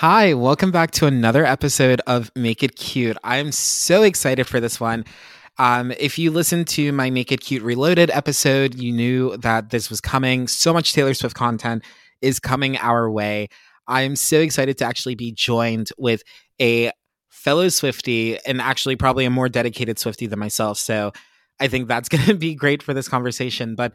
Hi, welcome back to another episode of Make It Cute. I'm so excited for this one. If you listened to my Make It Cute Reloaded episode, you knew that this was coming. So much Taylor Swift content is coming our way. I'm so excited to actually be joined with a fellow Swiftie, and actually probably a more dedicated Swiftie than myself. So I think that's going to be great for this conversation. But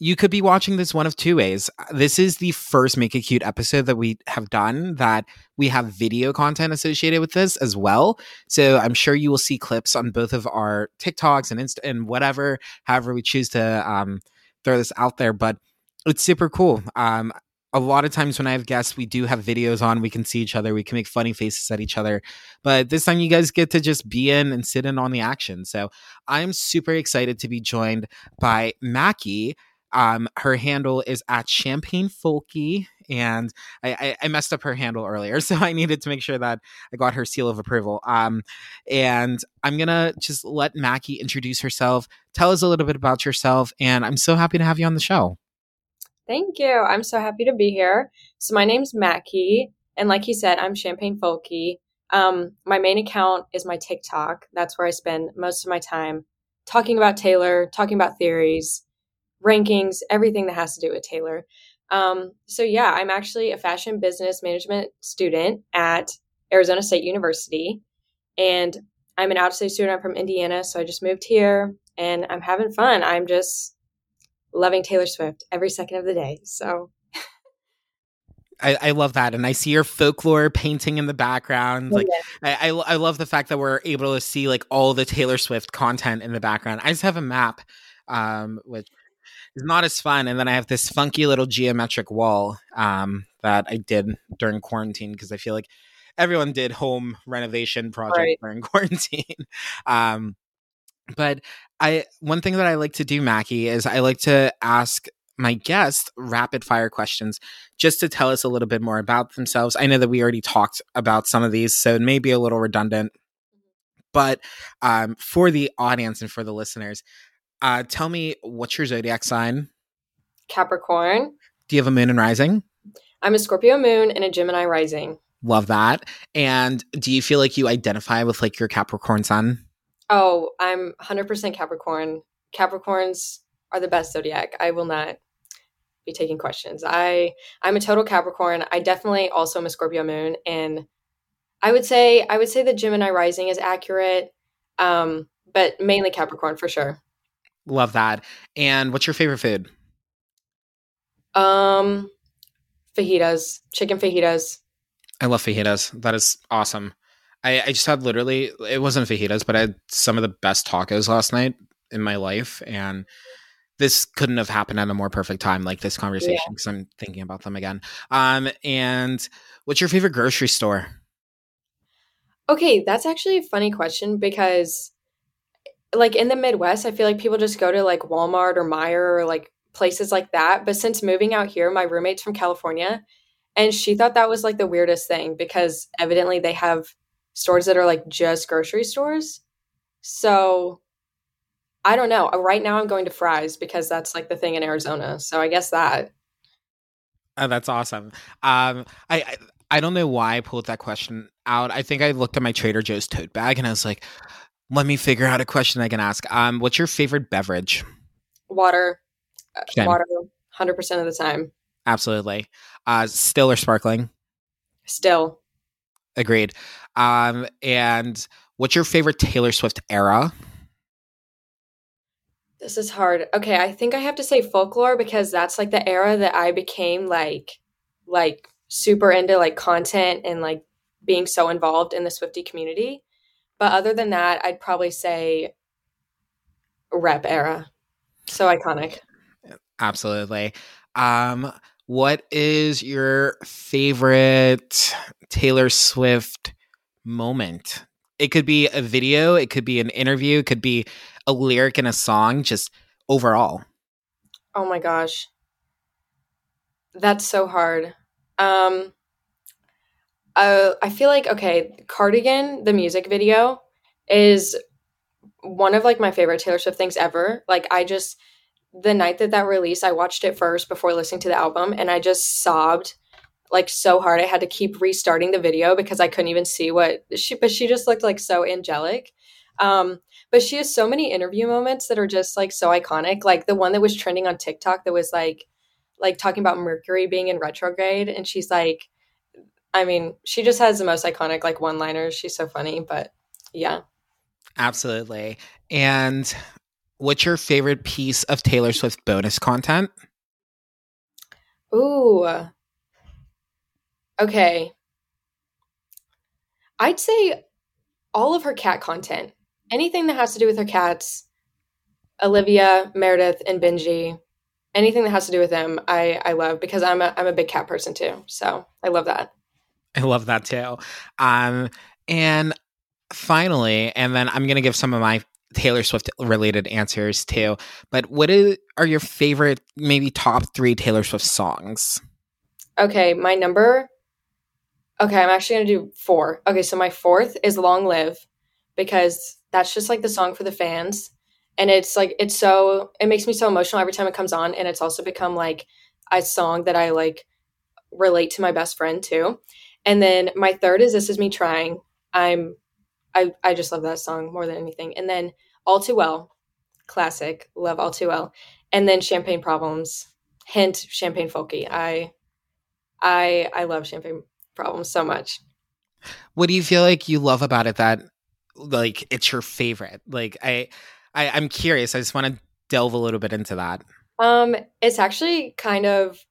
you could be watching this one of two ways. This is the first Make It Cute episode that we have done that we have video content associated with this as well. So I'm sure you will see clips on both of our TikToks and Insta and whatever, however we choose to throw this out there. But it's super cool. A lot of times when I have guests, we do have videos on. We can see each other. We can make funny faces at each other. But this time you guys get to just be in and sit in on the action. So I'm super excited to be joined by Mackie. Her handle is at Champagne Folky. And I messed up her handle earlier, so I needed to make sure that I got her seal of approval. And I'm going to just let Mackie introduce herself. Tell us a little bit about yourself. And I'm so happy to have you on the show. Thank you. I'm so happy to be here. So my name's Mackie, and like he said, I'm Champagne Folky. My main account is my TikTok. That's where I spend most of my time talking about Taylor, talking about theories, rankings, everything that has to do with Taylor. So I'm actually a fashion business management student at Arizona State University, and I'm an out-of-state student. I'm from Indiana, so I just moved here, and I'm having fun. I'm just loving Taylor Swift every second of the day. So I love that. And I see your folklore painting in the background. Like, yeah. I love the fact that we're able to see like all the Taylor Swift content in the background. I just have a map, which is not as fun. And then I have this funky little geometric wall that I did during quarantine because I feel like everyone did home renovation projects during quarantine. But one thing that I like to do, Mackie, is I like to ask my guests rapid fire questions just to tell us a little bit more about themselves. I know that we already talked about some of these, so it may be a little redundant. But for the audience and for the listeners, tell me, what's your zodiac sign? Capricorn. Do you have a moon and rising? I'm a Scorpio moon and a Gemini rising. Love that. And do you feel like you identify with like your Capricorn sun? Oh, I'm 100% Capricorn. Capricorns are the best zodiac. I will not be taking questions. I'm a total Capricorn. I definitely also am a Scorpio moon. And I would say the Gemini rising is accurate, but mainly Capricorn for sure. Love that. And what's your favorite food? Fajitas, chicken fajitas. I love fajitas. That is awesome. I just had literally, it wasn't fajitas, but I had some of the best tacos last night in my life. And this couldn't have happened at a more perfect time, like this conversation, because I'm thinking about them again. And what's your favorite grocery store? Okay, that's actually a funny question because like in the Midwest, I feel like people just go to like Walmart or Meijer or like places like that. But since moving out here, my roommate's from California, and she thought that was like the weirdest thing because evidently they have stores that are like just grocery stores. So I don't know. Right now I'm going to Fry's because that's like the thing in Arizona. So I guess that. Oh, that's awesome. I don't know why I pulled that question out. I think I looked at my Trader Joe's tote bag and I was like, let me figure out a question I can ask. What's your favorite beverage? Water. Okay. Water 100% of the time. Absolutely. Still or sparkling? Still. Agreed. And what's your favorite Taylor Swift era? This is hard. Okay, I think I have to say Folklore, because that's like the era that I became like super into like content and like being so involved in the Swiftie community. But other than that, I'd probably say Rep era. So iconic. Absolutely. What is your favorite Taylor Swift moment? It could be a video, it could be an interview, it could be a lyric in a song, just overall. Oh my gosh. That's so hard. I feel like, okay, Cardigan, the music video, is one of like my favorite Taylor Swift things ever. Like the night that released, I watched it first before listening to the album, and I just sobbed like so hard. I had to keep restarting the video because I couldn't even see but she just looked like so angelic. But she has so many interview moments that are just like so iconic. Like the one that was trending on TikTok that was like talking about Mercury being in retrograde. And she's like, I mean, she just has the most iconic like one-liners. She's so funny, but yeah. Absolutely. And what's your favorite piece of Taylor Swift bonus content? Ooh. Okay. I'd say all of her cat content. Anything that has to do with her cats, Olivia, Meredith, and Benji, anything that has to do with them, I love, because I'm a big cat person too. So I love that. I love that too. And finally, and then I'm going to give some of my Taylor Swift related answers too, but are your favorite, maybe top 3 Taylor Swift songs? Okay. I'm actually going to do 4. Okay. So my 4th is Long Live, because that's just like the song for the fans. And it makes me so emotional every time it comes on. And it's also become like a song that I like relate to my best friend too. And then my 3rd is This Is Me Trying. I just love that song more than anything. And then All Too Well, classic, love All Too Well. And then Champagne Problems, hint Champagne Folky. I love Champagne Problems so much. What do you feel like you love about it that like it's your favorite? Like I'm curious. I just want to delve a little bit into that. It's actually kind of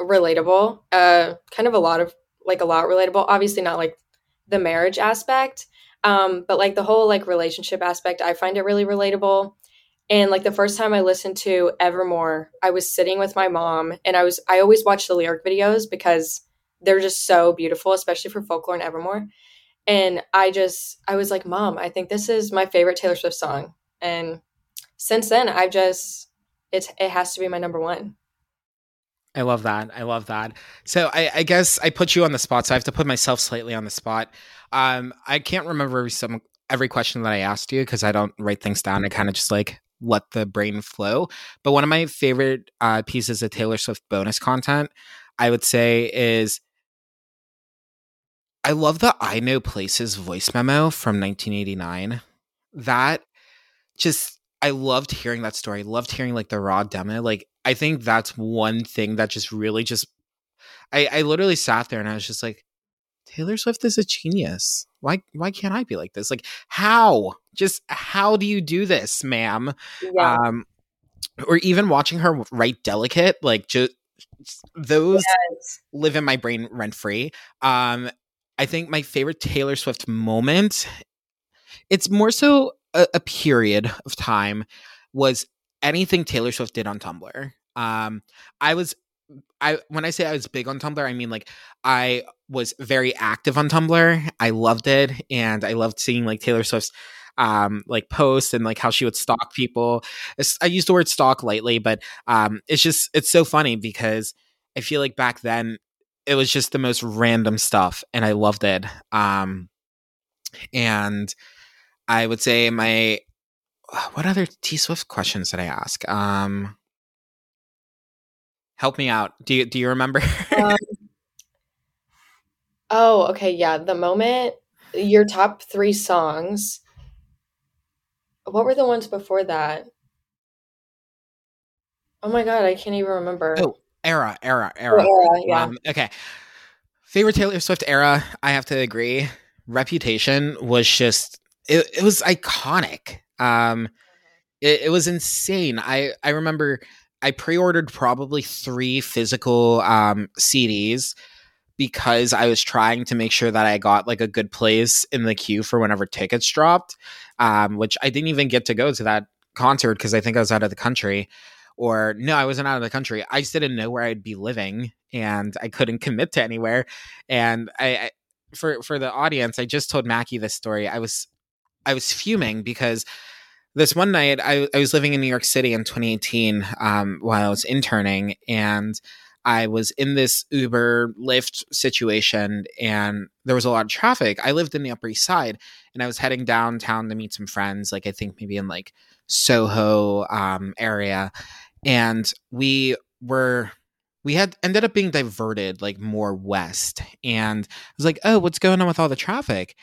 relatable. Kind of a lot relatable. Obviously not like the marriage aspect. But like the whole like relationship aspect, I find it really relatable. And like the first time I listened to Evermore, I was sitting with my mom, and I always watch the lyric videos because they're just so beautiful, especially for Folklore and Evermore. And I was like, Mom, I think this is my favorite Taylor Swift song. And since then, it has to be my number 1. I love that. I love that. So I guess I put you on the spot, so I have to put myself slightly on the spot. I can't remember every question that I asked you because I don't write things down. I kind of just like let the brain flow. But one of my favorite pieces of Taylor Swift bonus content, I would say, is I love the I Know Places voice memo from 1989. I loved hearing that story. I loved hearing like the raw demo. Like, I think that's one thing that just really just, I literally sat there and I was just like, Taylor Swift is a genius. Why can't I be like this? Like, how? Just how do you do this, ma'am? Yeah. Or even watching her write Delicate, like just those live in my brain rent free. I think my favorite Taylor Swift moment, it's more so a period of time, was anything Taylor Swift did on Tumblr. When I say I was big on Tumblr, I mean like I was very active on Tumblr. I loved it, and I loved seeing like Taylor Swift's like posts and like how she would stalk people. I use the word stalk lightly, but it's so funny because I feel like back then it was just the most random stuff, and I loved it. And I would say what other T Swift questions did I ask? Help me out. Do you remember? Okay. Yeah. The moment, your top 3 songs. What were the ones before that? Oh my God. I can't even remember. Oh, era. Yeah. Okay. favorite Taylor Swift era, I have to agree. Reputation was just, it was iconic. It was insane. I remember I pre-ordered probably 3 physical CDs because I was trying to make sure that I got like a good place in the queue for whenever tickets dropped, which I didn't even get to go to that concert because I think I was out of the country. Or no, I wasn't out of the country. I just didn't know where I'd be living and I couldn't commit to anywhere. And I for the audience, I just told Mackie this story. I was fuming because this one night I was living in New York City in 2018 while I was interning, and I was in this Uber Lyft situation and there was a lot of traffic. I lived in the Upper East Side and I was heading downtown to meet some friends, like I think maybe in like Soho area. And we had ended up being diverted like more west. And I was like, oh, what's going on with all the traffic?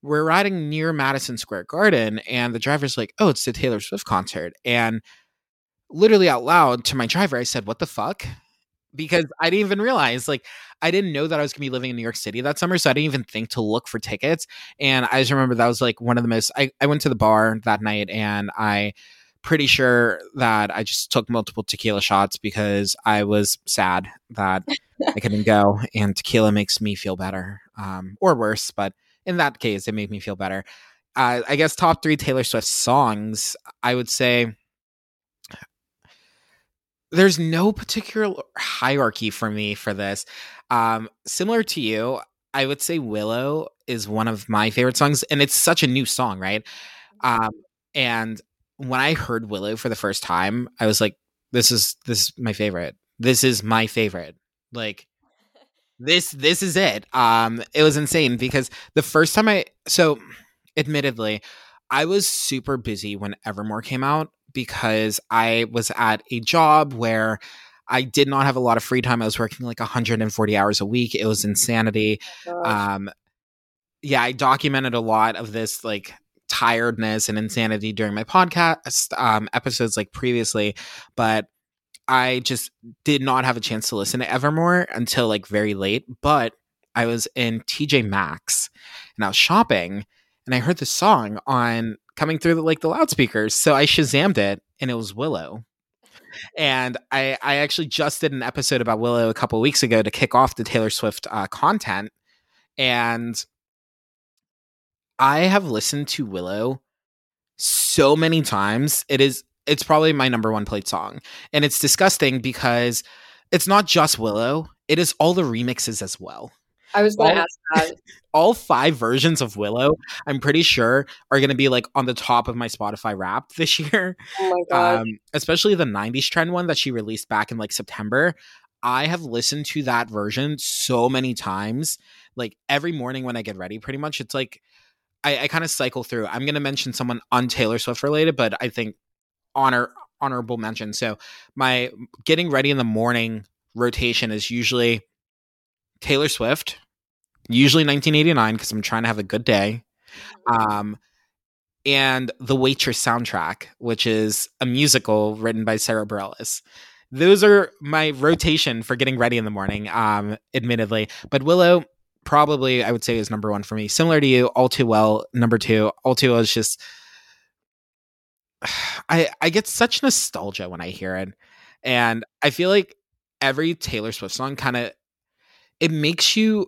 We're riding near Madison Square Garden and the driver's like, oh, it's the Taylor Swift concert. And literally out loud to my driver, I said, what the fuck? Because I didn't even realize, like, I didn't know that I was going to be living in New York City that summer. So I didn't even think to look for tickets. And I just remember that was like one of the most, I went to the bar that night and I pretty sure that I just took multiple tequila shots because I was sad that I couldn't go. And tequila makes me feel better or worse, but in that case, it made me feel better. I guess top 3 Taylor Swift songs, I would say there's no particular hierarchy for me for this. Similar to you, I would say Willow is one of my favorite songs, and it's such a new song, right? And when I heard Willow for the first time, I was like, this is my favorite. This is my favorite. Like, This is it. It was insane because the first time admittedly, I was super busy when Evermore came out because I was at a job where I did not have a lot of free time. I was working like 140 hours a week. It was insanity. Yeah, I documented a lot of this like tiredness and insanity during my podcast episodes like previously, but I just did not have a chance to listen to Evermore until like very late, but I was in TJ Maxx and I was shopping and I heard the song on coming through the loudspeakers. So I Shazammed it and it was Willow. And I actually just did an episode about Willow a couple weeks ago to kick off the Taylor Swift content. And I have listened to Willow so many times. It's probably my number 1 played song. And it's disgusting because it's not just Willow. It is all the remixes as well. I was going to ask that. All 5 versions of Willow, I'm pretty sure, are going to be like on the top of my Spotify Wrapped this year. Oh my God. Especially the 90s trend one that she released back in like September. I have listened to that version so many times. Like every morning when I get ready, pretty much. It's like I kind of cycle through. I'm going to mention someone on Taylor Swift related, but I think honorable mention. So my getting ready in the morning rotation is usually Taylor Swift, usually 1989 because I'm trying to have a good day, and the Waitress soundtrack, which is a musical written by Sarah Bareilles. Those are my rotation for getting ready in the morning, admittedly. But Willow probably I would say is number 1 for me. Similar to you, All Too Well, number 2. All Too Well is just I get such nostalgia when I hear it, and I feel like every Taylor Swift song kind of it makes you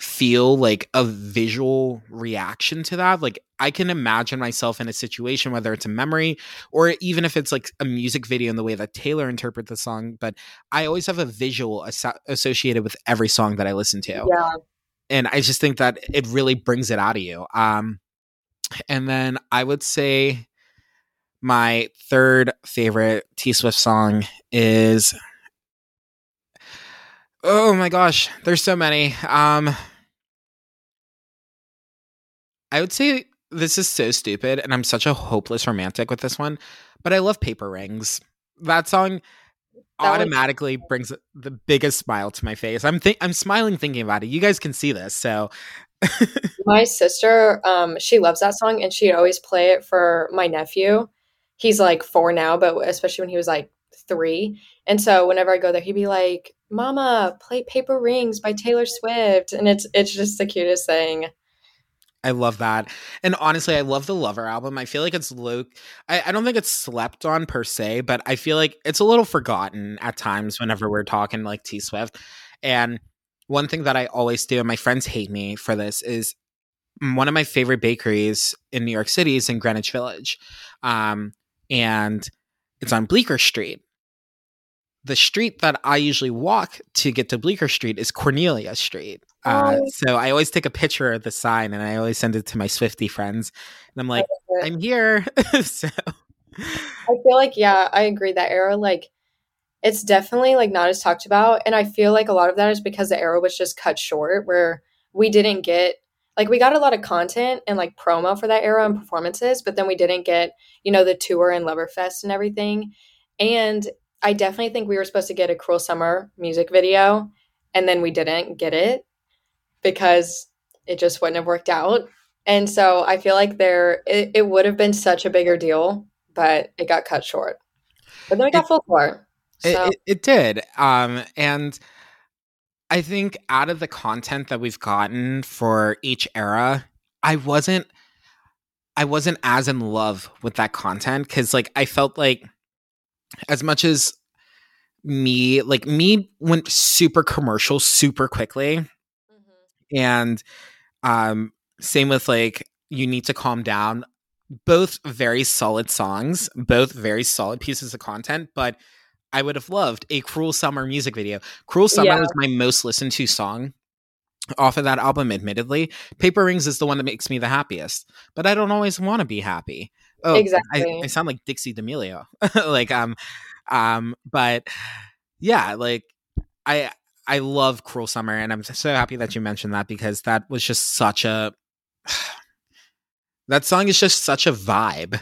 feel like a visual reaction to that. Like I can imagine myself in a situation, whether it's a memory or even if it's like a music video in the way that Taylor interprets the song. But I always have a visual associated with every song that I listen to, yeah. And I just think that it really brings it out of you. And then I would say my 3rd favorite T Swift song is, oh my gosh, there's so many. I would say this is so stupid and I'm such a hopeless romantic with this one, but I love Paper Rings. That song automatically brings the biggest smile to my face. I'm smiling thinking about it. You guys can see this, so my sister, she loves that song and she'd always play it for my nephew. He's like 4 now, but especially when he was like 3. And so whenever I go there, he'd be like, Mama, play Paper Rings by Taylor Swift. And it's just the cutest thing. I love that. And honestly, I love the Lover album. I feel like it's I don't think it's slept on per se, but I feel like it's a little forgotten at times whenever we're talking like T Swift. And one thing that I always do, and my friends hate me for this, is one of my favorite bakeries in New York City is in Greenwich Village. And it's on Bleecker Street. The street that I usually walk to get to Bleecker Street is Cornelia Street. So I always take a picture of the sign and I always send it to my Swiftie friends. And I'm like, I'm here. So I feel like, yeah, I agree. That era, like, it's definitely like not as talked about. And I feel like a lot of that is because the era was just cut short, where we didn't get, like, we got a lot of content and like promo for that era and performances, but then we didn't get, you know, the tour and Loverfest and everything. And I definitely think we were supposed to get a Cruel Summer music video, and then we didn't get it because it just wouldn't have worked out. And so I feel like it would have been such a bigger deal, but it got cut short. But then we got folklore. So. It did. And I think out of the content that we've gotten for each era, I wasn't as in love with that content, because like I felt like as much as me went super commercial super quickly, and same with like You Need to Calm Down, both very solid songs, both very solid pieces of content, but I would have loved a Cruel Summer music video. Cruel Summer was my most listened to song off of that album, admittedly. Paper Rings is the one that makes me the happiest, but I don't always want to be happy. Oh, exactly. I sound like Dixie D'Amelio. But yeah, like I love Cruel Summer, and I'm so happy that you mentioned that, because that was just such a that song is just such a vibe.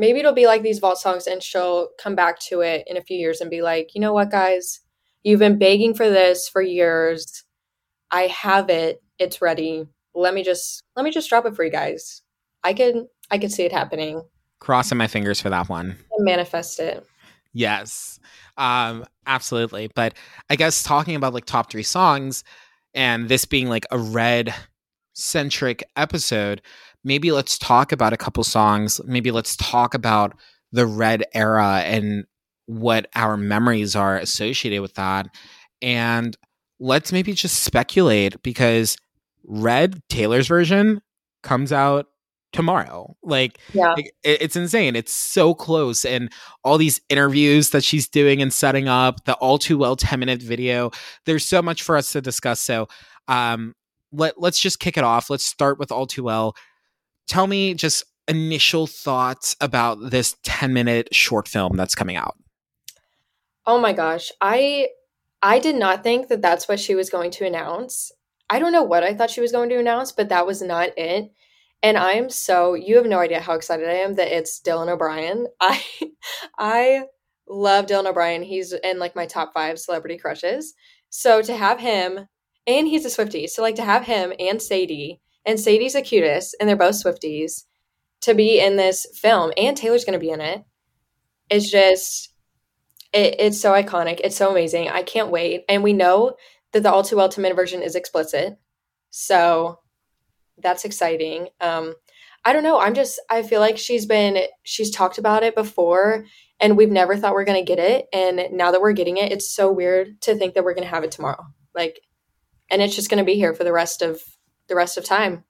Maybe it'll be like these vault songs and she'll come back to it in a few years and be like, you know what, guys, you've been begging for this for years. I have it. It's ready. Let me just drop it for you guys. I can see it happening. Crossing my fingers for that one. And manifest it. Yes, absolutely. But I guess talking about like top 3 songs and this being like a Red centric episode, maybe let's talk about a couple songs. Maybe let's talk about the Red era and what our memories are associated with that. And let's maybe just speculate, because Red, Taylor's version, comes out tomorrow. It's insane. It's so close. And all these interviews that she's doing and setting up, the All Too Well 10-minute video. There's so much for us to discuss. So let's just kick it off. Let's start with All Too Well. Tell me just initial thoughts about this 10-minute short film that's coming out. Oh my gosh. I did not think that that's what she was going to announce. I don't know what I thought she was going to announce, but that was not it. And you have no idea how excited I am that it's Dylan O'Brien. I love Dylan O'Brien. He's in like my top 5 celebrity crushes. So to have him, and he's a Swiftie. So like to have him and Sadie, and Sadie's the cutest, and they're both Swifties, to be in this film, and Taylor's going to be in it. It's just, it's so iconic. It's so amazing. I can't wait. And we know that the All Too Well 10-minute version is explicit. So that's exciting. I don't know. I feel like she's talked about it before, and we've never thought we're going to get it. And now that we're getting it, it's so weird to think that we're going to have it tomorrow. Like, and it's just going to be here for the rest of time.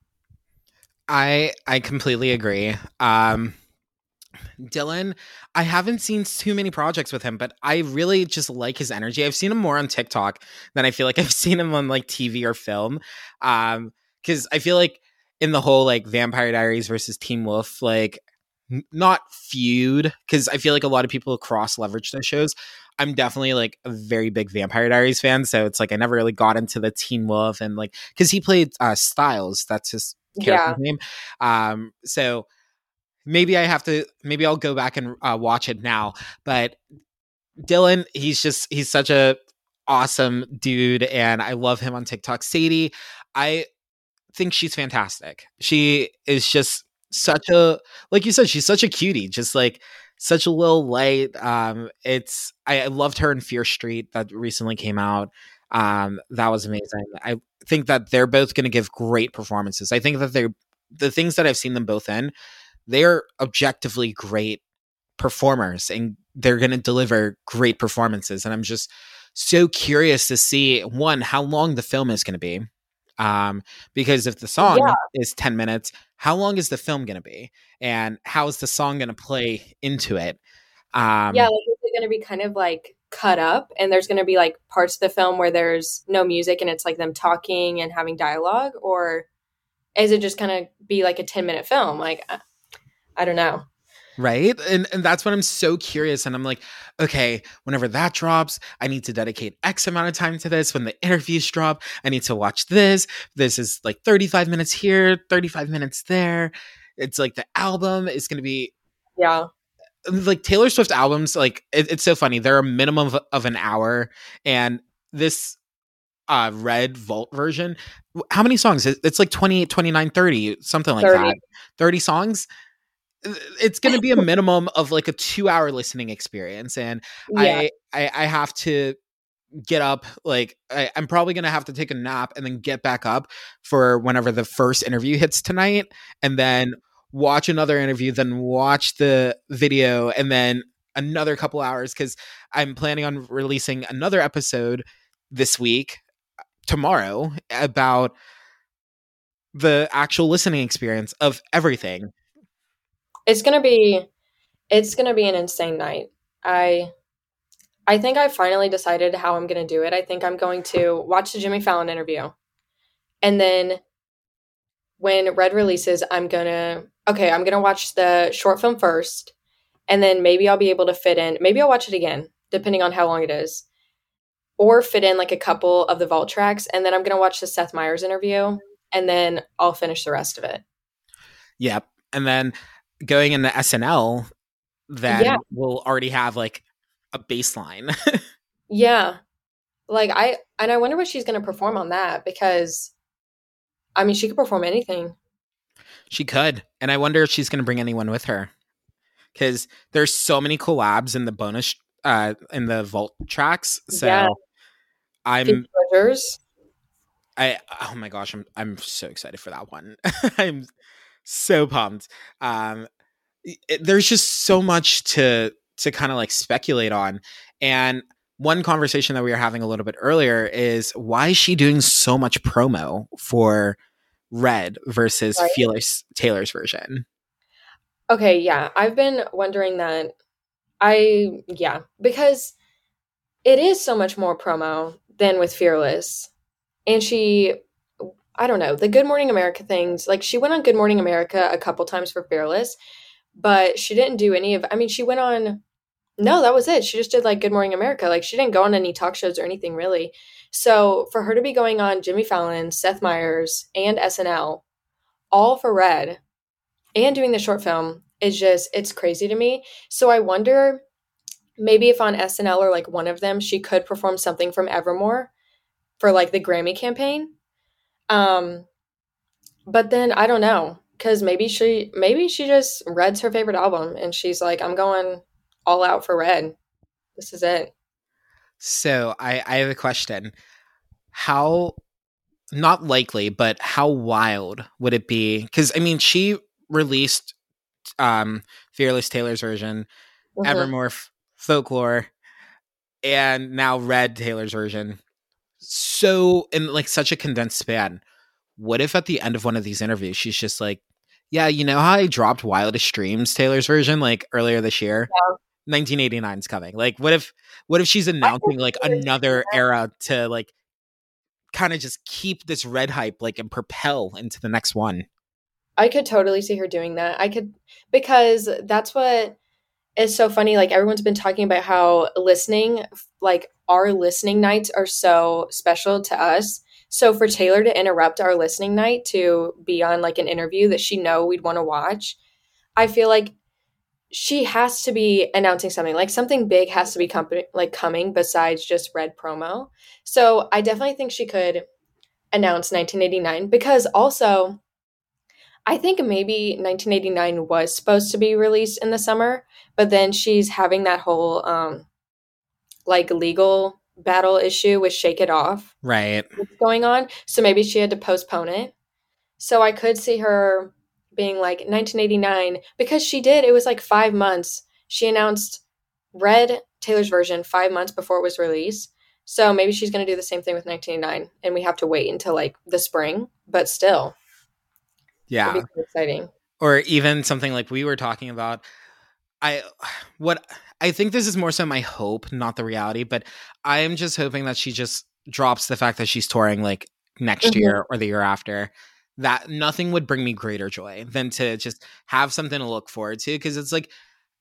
I completely agree. Dylan, I haven't seen too many projects with him, but I really just like his energy. I've seen him more on TikTok than I feel like I've seen him on like TV or film. Because I feel like in the whole like Vampire Diaries versus Teen Wolf, like not feud, because I feel like a lot of people cross leverage those shows. I'm definitely like a very big Vampire Diaries fan, so it's like I never really got into the Teen Wolf, and like because he played Styles, that's his character's name. So maybe I'll go back and watch it now. But Dylan, he's such a awesome dude, and I love him on TikTok. Sadie, I think she's fantastic. She is just such a, like you said, she's such a cutie. Just like such a little light. I loved her in Fear Street that recently came out. That was amazing. I think that they're both going to give great performances. I think that they're the things that I've seen them both in, they're objectively great performers and they're going to deliver great performances. And I'm just so curious to see, one, how long the film is going to be. Because if the song is 10 minutes, how long is the film going to be? And how is the song going to play into it? Is it going to be kind of like cut up and there's going to be like parts of the film where there's no music and it's like them talking and having dialogue? Or is it just going to be like a 10-minute film? Like, I don't know. Right. And that's what I'm so curious. And I'm like, okay, whenever that drops, I need to dedicate X amount of time to this. When the interviews drop, I need to watch this. This is like 35 minutes here, 35 minutes there. It's like the album is going to be. Yeah. Like Taylor Swift albums, like it's so funny. They're a minimum of an hour. And this Red Vault version, how many songs? It's like 28, 29, 30, something like 30. That. 30 songs. It's going to be a minimum of like a 2-hour listening experience. And I have to get up. Like I'm probably going to have to take a nap and then get back up for whenever the first interview hits tonight and then watch another interview, then watch the video and then another couple hours. Cause I'm planning on releasing another episode this week, tomorrow, about the actual listening experience of everything. It's gonna be an insane night. I think I finally decided how I'm gonna do it. I think I'm going to watch the Jimmy Fallon interview, and then when Red releases, I'm gonna watch the short film first, and then maybe I'll be able to fit in. Maybe I'll watch it again, depending on how long it is, or fit in like a couple of the vault tracks, and then I'm gonna watch the Seth Meyers interview, and then I'll finish the rest of it. Yep, and then. Going into SNL, then we'll already have like a baseline. Yeah. Like I wonder what she's going to perform on that, because I mean, she could perform anything. She could. And I wonder if she's going to bring anyone with her, because there's so many collabs in the bonus, in the vault tracks. So oh my gosh, I'm so excited for that one. I'm so pumped. There's just so much to kind of like speculate on. And one conversation that we were having a little bit earlier is, why is she doing so much promo for Red versus Fearless, Taylor's version? Okay, yeah. I've been wondering that. Because it is so much more promo than with Fearless. And she... I don't know, the Good Morning America things. Like, she went on Good Morning America a couple times for Fearless, but she didn't do any of, I mean, she went on, no, that was it. She just did like Good Morning America. Like, she didn't go on any talk shows or anything really. So for her to be going on Jimmy Fallon, Seth Meyers, and SNL, all for Red, and doing the short film is just, it's crazy to me. So I wonder, maybe if on SNL or like one of them, she could perform something from Evermore for like the Grammy campaign. But then I don't know, cause maybe she just reads her favorite album and she's like, I'm going all out for Red. This is it. So I have a question. How, not likely, but how wild would it be? Cause I mean, she released, Fearless Taylor's version, Evermore folklore, and now Red Taylor's version. So in like such a condensed span, what if at the end of one of these interviews she's just like, yeah, you know how I dropped Wildest Dreams, Taylor's version, like earlier this year? 1989's coming. Like what if she's announcing like another era to like kind of just keep this Red hype like and propel into the next one? I could totally see her doing that. Because that's what is so funny. Like everyone's been talking about how listening, like our listening nights are so special to us. So for Taylor to interrupt our listening night to be on like an interview that she know we'd want to watch, I feel like she has to be announcing something. Like something big has to be coming besides just Red promo. So I definitely think she could announce 1989, because also I think maybe 1989 was supposed to be released in the summer, but then she's having that whole legal battle issue with Shake It Off. Right. What's going on. So maybe she had to postpone it. So I could see her being like 1989, because she did. It was like 5 months. She announced Red, Taylor's version, 5 months before it was released. So maybe she's going to do the same thing with 1989, and we have to wait until like the spring, but still. Yeah. It'll be so exciting. Or even something like we were talking about. I think this is more so my hope, not the reality, but I am just hoping that she just drops the fact that she's touring like next year or the year after. That nothing would bring me greater joy than to just have something to look forward to, because it's like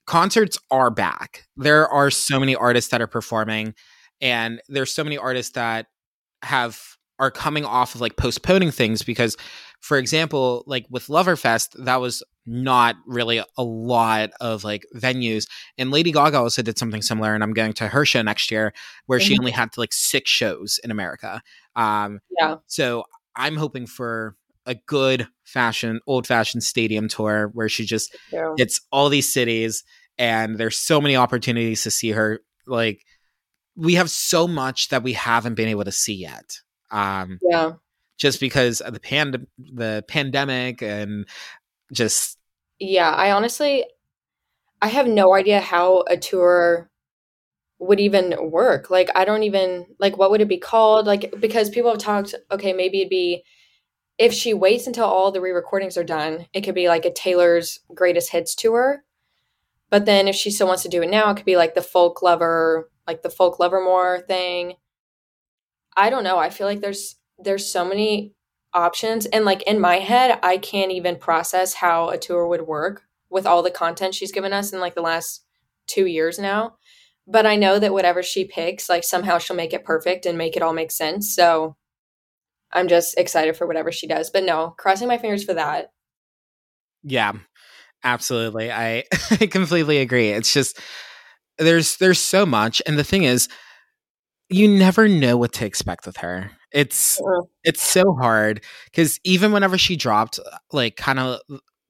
concerts are back. There are so many artists that are performing, and there's so many artists that are coming off of like postponing things because, for example, like with Loverfest, that was not really a lot of like venues. And Lady Gaga also did something similar, and I'm going to her show next year where she only had to like 6 shows in America. So I'm hoping for a good old fashioned stadium tour where she just hits all these cities, and there's so many opportunities to see her. Like, we have so much that we haven't been able to see yet. Just because of the pandemic and just. Yeah. I have no idea how a tour would even work. Like, I don't even what would it be called? Like, because people have talked, okay, maybe it'd be, if she waits until all the re-recordings are done, it could be like a Taylor's Greatest Hits tour. But then if she still wants to do it now, it could be like the folk lover, like the folk Lovermore thing. I don't know. I feel like there's so many options. And like in my head, I can't even process how a tour would work with all the content she's given us in like the last 2 years now. But I know that whatever she picks, like somehow she'll make it perfect and make it all make sense. So I'm just excited for whatever she does. But no, crossing my fingers for that. Yeah, absolutely. I completely agree. It's just there's so much. And the thing is, you never know what to expect with her. It's so hard, because even whenever she dropped, like kind of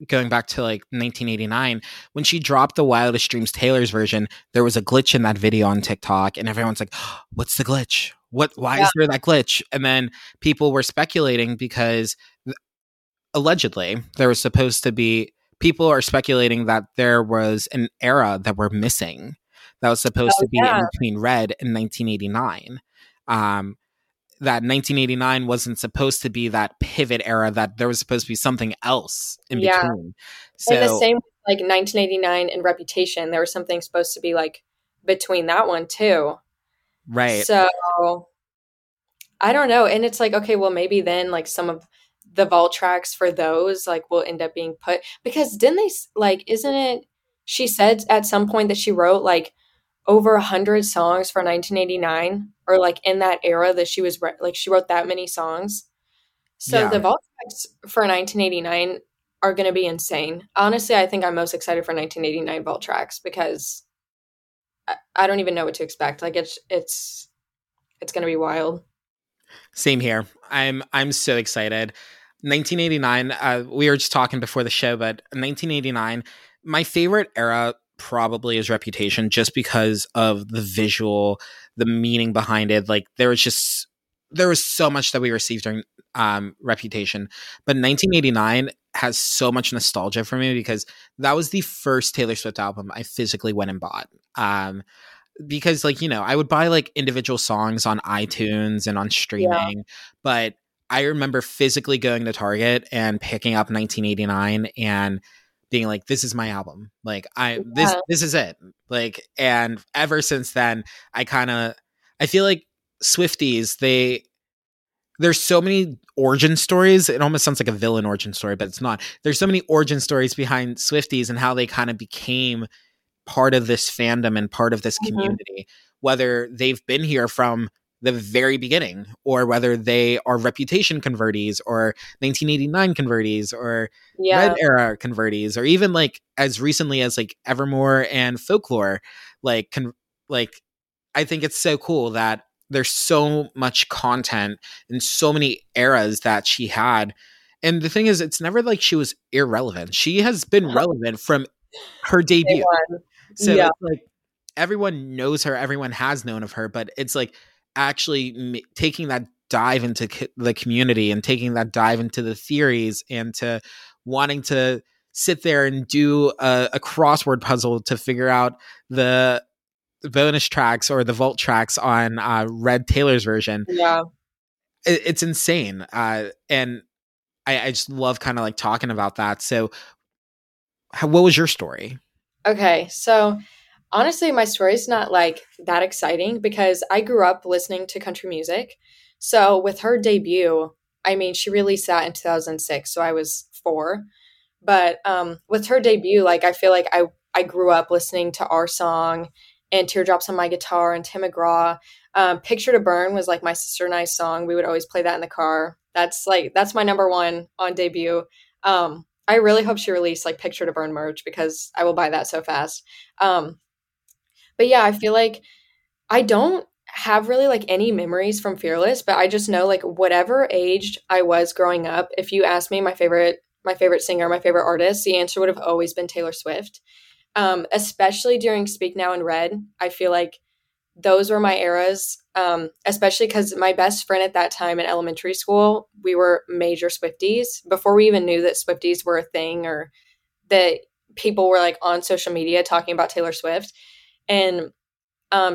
going back to like 1989, when she dropped the Wildest Dreams Taylor's version, there was a glitch in that video on TikTok, and everyone's like, what's the glitch? Why is there that glitch? And then people were speculating because allegedly there was supposed to be, people are speculating that there was an era that we're missing that was supposed to be in between Red and 1989. That 1989 wasn't supposed to be that pivot era, that there was supposed to be something else in between. So, and the same with like 1989 and Reputation, there was something supposed to be like between that one too. Right. So I don't know. And it's like, okay, well, maybe then like some of the vault tracks for those like will end up being put, because didn't they like, isn't it, she said at some point that she wrote like over 100 songs for 1989, or like in that era that she was she wrote that many songs. So the vault tracks for 1989 are going to be insane. Honestly, I think I'm most excited for 1989 vault tracks, because I don't even know what to expect. Like it's going to be wild. Same here. I'm so excited. 1989, we were just talking before the show, but 1989, my favorite era probably is Reputation, just because of the visual, the meaning behind it. Like there was so much that we received during Reputation, but 1989 has so much nostalgia for me, because that was the first Taylor Swift album I physically went and bought. Because like, you know, I would buy like individual songs on iTunes and on streaming, but I remember physically going to Target and picking up 1989 and being like, this is my album. Like this is it. Like, and ever since then, I feel like Swifties, there's so many origin stories. It almost sounds like a villain origin story, but it's not. There's so many origin stories behind Swifties and how they kind of became part of this fandom and part of this community, whether they've been here from the very beginning or whether they are Reputation convertees or 1989 convertees or Red era convertees, or even like as recently as like Evermore and Folklore. Like, I think it's so cool that there's so much content and so many eras that she had, And the thing is, it's never like she was irrelevant. She has been relevant from her debut. So yeah. It's like everyone knows her. Everyone has known of her. But it's like actually taking that dive into the community and taking that dive into the theories and to wanting to sit there and do a crossword puzzle to figure out the bonus tracks or the vault tracks on Red Taylor's version. Yeah. It's insane. And I just love kind of like talking about that. So what was your story? Okay. So honestly, my story is not like that exciting because I grew up listening to country music. So with her debut, I mean, she released that in 2006. So I was 4, but with her debut, like, I feel like I grew up listening to Our Song and Teardrops on My Guitar and Tim McGraw. Picture to Burn was like my sister and I's song. We would always play that in the car. That's my number one on debut. I really hope she released like Picture to Burn merch because I will buy that so fast. But yeah, I feel like I don't have really like any memories from Fearless, but I just know like whatever age I was growing up, if you asked me my favorite singer, my favorite artist, the answer would have always been Taylor Swift. Especially during Speak Now and Red, I feel like those were my eras, especially because my best friend at that time in elementary school, we were major Swifties before we even knew that Swifties were a thing or that people were like on social media talking about Taylor Swift. And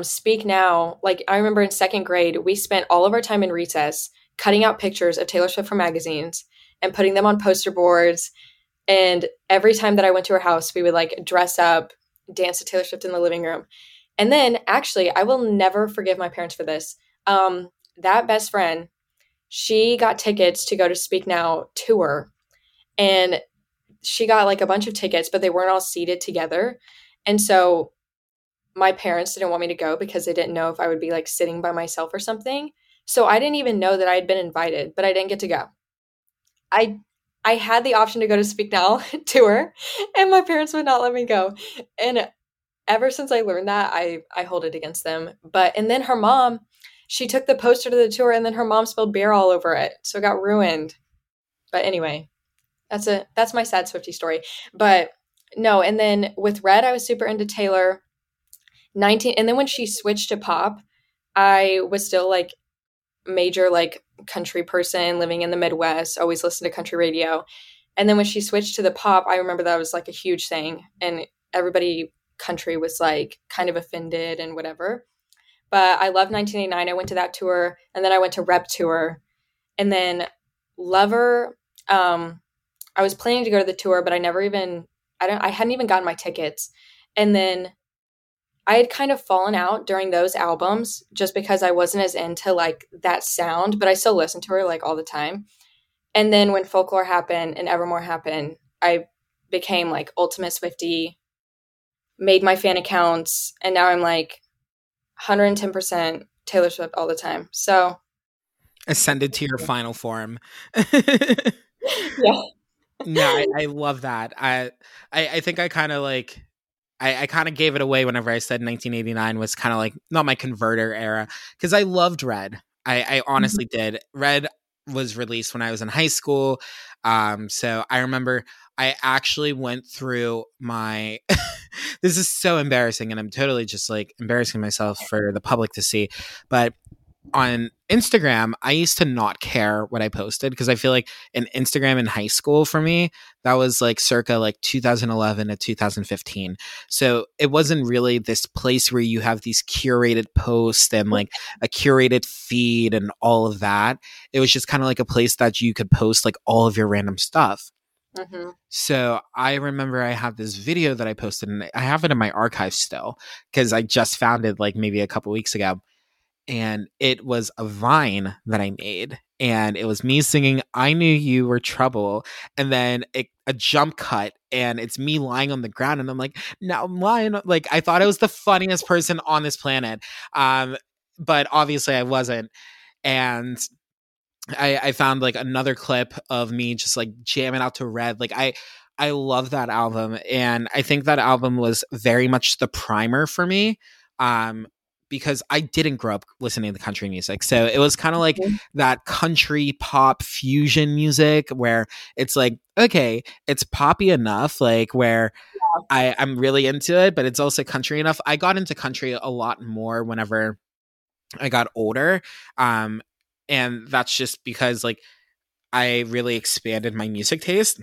Speak Now, like I remember in 2nd grade, we spent all of our time in recess cutting out pictures of Taylor Swift from magazines and putting them on poster boards. And every time that I went to her house, we would like dress up, dance to Taylor Swift in the living room. And then actually, I will never forgive my parents for this. That best friend, she got tickets to go to Speak Now tour. And she got like a bunch of tickets, but they weren't all seated together. And so my parents didn't want me to go because they didn't know if I would be like sitting by myself or something. So I didn't even know that I had been invited, but I didn't get to go. I had the option to go to Speak Now tour, and my parents would not let me go. And ever since I learned that, I hold it against them. And then her mom, she took the poster to the tour, and then her mom spilled beer all over it, so it got ruined. But anyway, that's my sad Swiftie story. But no, and then with Red, I was super into Taylor. And then when she switched to pop, I was still like major like country person living in the Midwest, always listened to country radio. And then when she switched to the pop, I remember that was like a huge thing, and everybody country was like kind of offended and whatever. But I love 1989. I went to that tour, and then I went to Rep tour, and then Lover. I was planning to go to the tour, but I hadn't even gotten my tickets. And then I had kind of fallen out during those albums just because I wasn't as into like that sound, but I still listened to her like all the time. And then when Folklore happened and Evermore happened, I became like ultimate Swiftie, made my fan accounts, and now I'm like 110% Taylor Swift all the time. So ascended to your final form. Yeah. No, I love that. I think I kind of like I kind of gave it away whenever I said 1989 was kind of like not my converter era because I loved Red. I honestly did. Red was released when I was in high school. So I remember I actually went through my this is so embarrassing, and I'm totally just like embarrassing myself for the public to see. But on Instagram, I used to not care what I posted because I feel like an Instagram in high school for me, that was like circa like 2011 to 2015. So it wasn't really this place where you have these curated posts and like a curated feed and all of that. It was just kind of like a place that you could post like all of your random stuff. Mm-hmm. So I remember I had this video that I posted, and I have it in my archive still because I just found it like maybe a couple weeks ago. And it was a Vine that I made, and it was me singing I Knew You Were Trouble, and then a jump cut, and it's me lying on the ground, and I'm like, now I'm lying. Like, I thought I was the funniest person on this planet, but obviously I wasn't. And I found like another clip of me just like jamming out to Red. Like I love that album, and I think that album was very much the primer for me because I didn't grow up listening to country music. So it was kind of like that country pop fusion music where it's like, okay, it's poppy enough, like where I'm really into it, but it's also country enough. I got into country a lot more whenever I got older. And that's just because like I really expanded my music taste.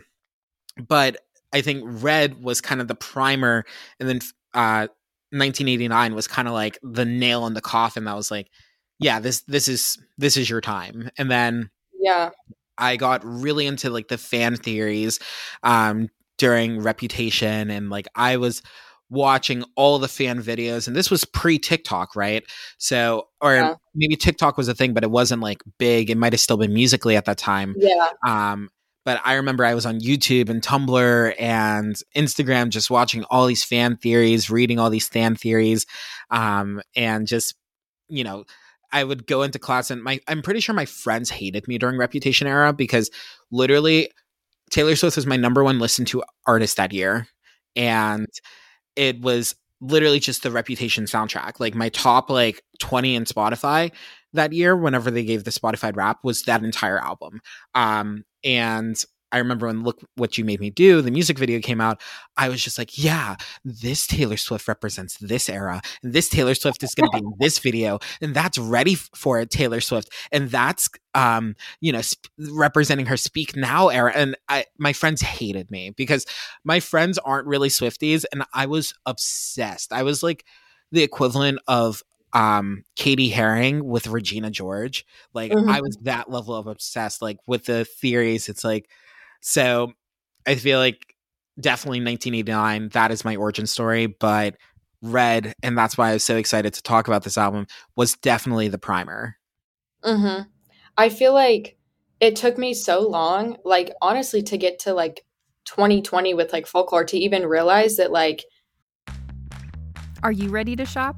But I think Red was kind of the primer, and then 1989 was kind of like the nail in the coffin that was like, yeah, this is your time. And then I got really into like the fan theories during Reputation, and like I was watching all the fan videos, and this was pre-TikTok, right? So maybe TikTok was a thing, but it wasn't like big. It might have still been Musically at that time. But I remember I was on YouTube and Tumblr and Instagram just watching all these fan theories, reading all these fan theories. And just, you know, I would go into class and I'm pretty sure my friends hated me during Reputation era because literally Taylor Swift was my number one listened to artist that year. And it was literally just the Reputation soundtrack. Like my top like 20 in Spotify that year, whenever they gave the Spotify rap, was that entire album. And I remember when Look What You Made Me Do, the music video came out, I was just like, yeah, this Taylor Swift represents this era. And this Taylor Swift is going to be in this video. And that's Ready for It, Taylor Swift. And that's, representing her Speak Now era. And my friends hated me because my friends aren't really Swifties. And I was obsessed. I was like the equivalent of Katie Herring with Regina George. Like I was that level of obsessed, like with the theories. It's like, so I feel like definitely 1989, that is my origin story, but Red, and that's why I was so excited to talk about this album, was definitely the primer. I feel like it took me so long, like honestly, to get to like 2020 with like Folklore to even realize that like. Are you ready to shop?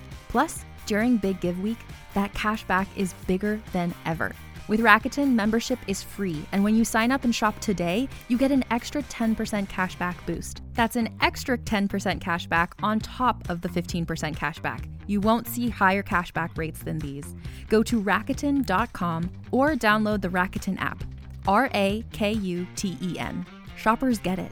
Plus, during Big Give Week, that cash back is bigger than ever. With Rakuten, membership is free, and when you sign up and shop today, you get an extra 10% cash back boost. That's an extra 10% cash back on top of the 15% cash back. You won't see higher cash back rates than these. Go to Rakuten.com or download the Rakuten app. Rakuten. Shoppers get it.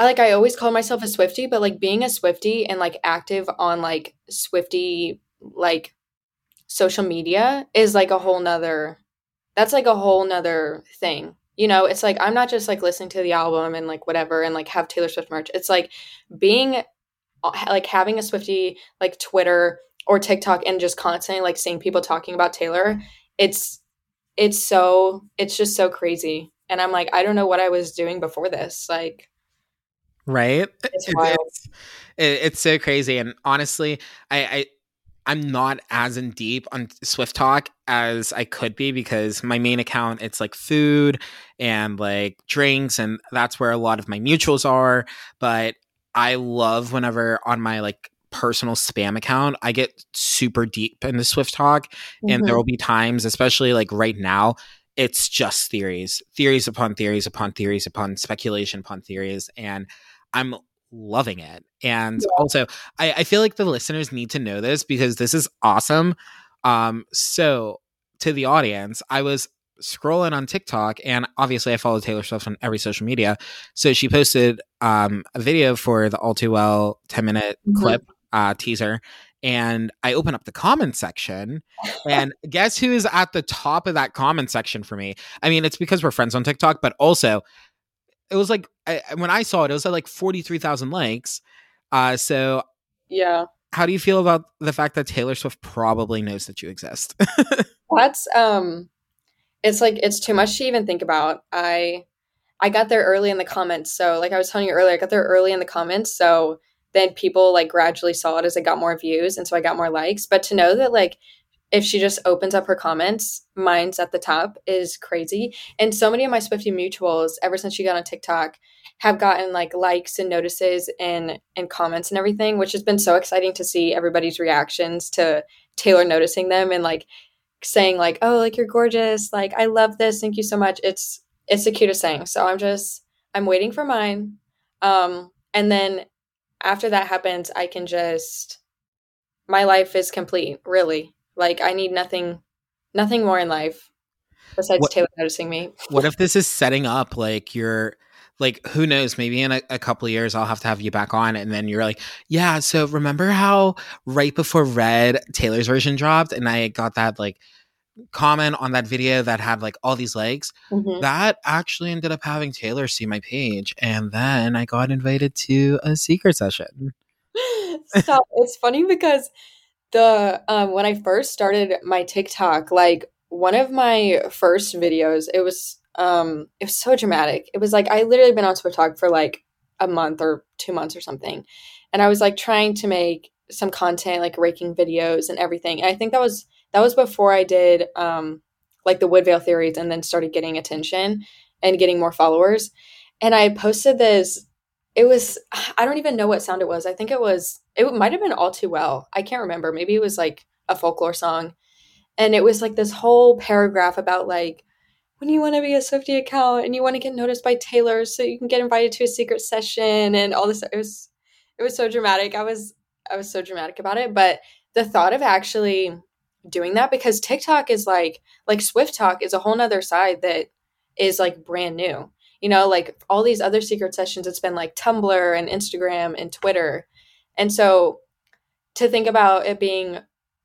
I always call myself a Swiftie, but like being a Swiftie and like active on like Swiftie like social media is like a whole nother, that's like a whole nother thing. You know, it's like I'm not just like listening to the album and like whatever and like have Taylor Swift merch. It's like being like having a Swiftie like Twitter or TikTok and just constantly like seeing people talking about Taylor. It's just so crazy. And I'm like, I don't know what I was doing before this. Like. Right? It's so crazy. And honestly, I'm not as in deep on Swift Talk as I could be because my main account, it's like food and like drinks. And that's where a lot of my mutuals are. But I love whenever on my like personal spam account, I get super deep into Swift Talk. And there will be times, especially like right now, it's just theories upon theories upon theories upon speculation upon theories. And I'm loving it. And also, I feel like the listeners need to know this because this is awesome. So to the audience, I was scrolling on TikTok, and obviously I follow Taylor Swift on every social media. So she posted a video for the All Too Well 10-minute clip teaser, and I open up the comment section, and guess who is at the top of that comment section for me? I mean, it's because we're friends on TikTok, but also it was like when I saw it, it was at like 43,000 likes. So yeah. How do you feel about the fact that Taylor Swift probably knows that you exist? That's it's like, it's too much to even think about. I got there early in the comments. So like I was telling you earlier, I got there early in the comments. So then people like gradually saw it as I got more views. And so I got more likes. But to know that like, if she just opens up her comments, mine's at the top is crazy. And so many of my Swiftie mutuals, ever since she got on TikTok, have gotten like likes and notices and comments and everything, which has been so exciting to see everybody's reactions to Taylor noticing them and like saying like, oh, like you're gorgeous. Like, I love this. Thank you so much. It's the cutest thing. So I'm waiting for mine. And then after that happens, I can just, my life is complete, really. Like, I need nothing more in life besides Taylor noticing me. What if this is setting up like your, like, who knows, maybe in a couple of years, I'll have to have you back on. And then you're like, yeah, so remember how right before Red, Taylor's version dropped and I got that like comment on that video that had like all these likes? Mm-hmm. That actually ended up having Taylor see my page. And then I got invited to a secret session. So it's funny because when I first started my TikTok, like one of my first videos, it was so dramatic. It was like, I literally been on TikTok for like a month or 2 months or something. And I was like trying to make some content, like raking videos and everything. And I think that was before I did, like the Woodvale theories and then started getting attention and getting more followers. And I posted this, I don't even know what sound it was. I think it might've been All Too Well. I can't remember. Maybe it was like a folklore song. And it was like this whole paragraph about like, when you want to be a Swiftie account and you want to get noticed by Taylor so you can get invited to a secret session and all this. It was so dramatic. I was so dramatic about it. But the thought of actually doing that, because TikTok is like Swift Talk is a whole nother side that is like brand new. You know, like all these other secret sessions, it's been like Tumblr and Instagram and Twitter. And so to think about it being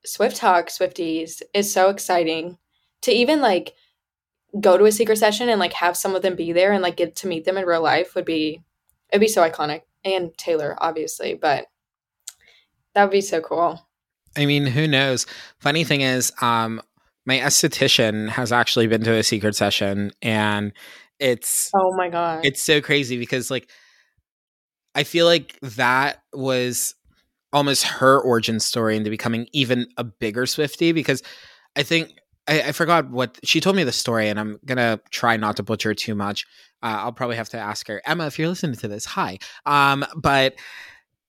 Swift Talk Swifties is so exciting. To even like go to a secret session and like have some of them be there and like get to meet them in real life it'd be so iconic. And Taylor, obviously, but that would be so cool. I mean, who knows? Funny thing is, my esthetician has actually been to a secret session, and it's, oh my God, it's so crazy because like I feel like that was almost her origin story into becoming even a bigger Swiftie, because I think I forgot what she told me the story, and I'm gonna try not to butcher too much. I'll probably have to ask her. Emma, if you're listening to this, hi. But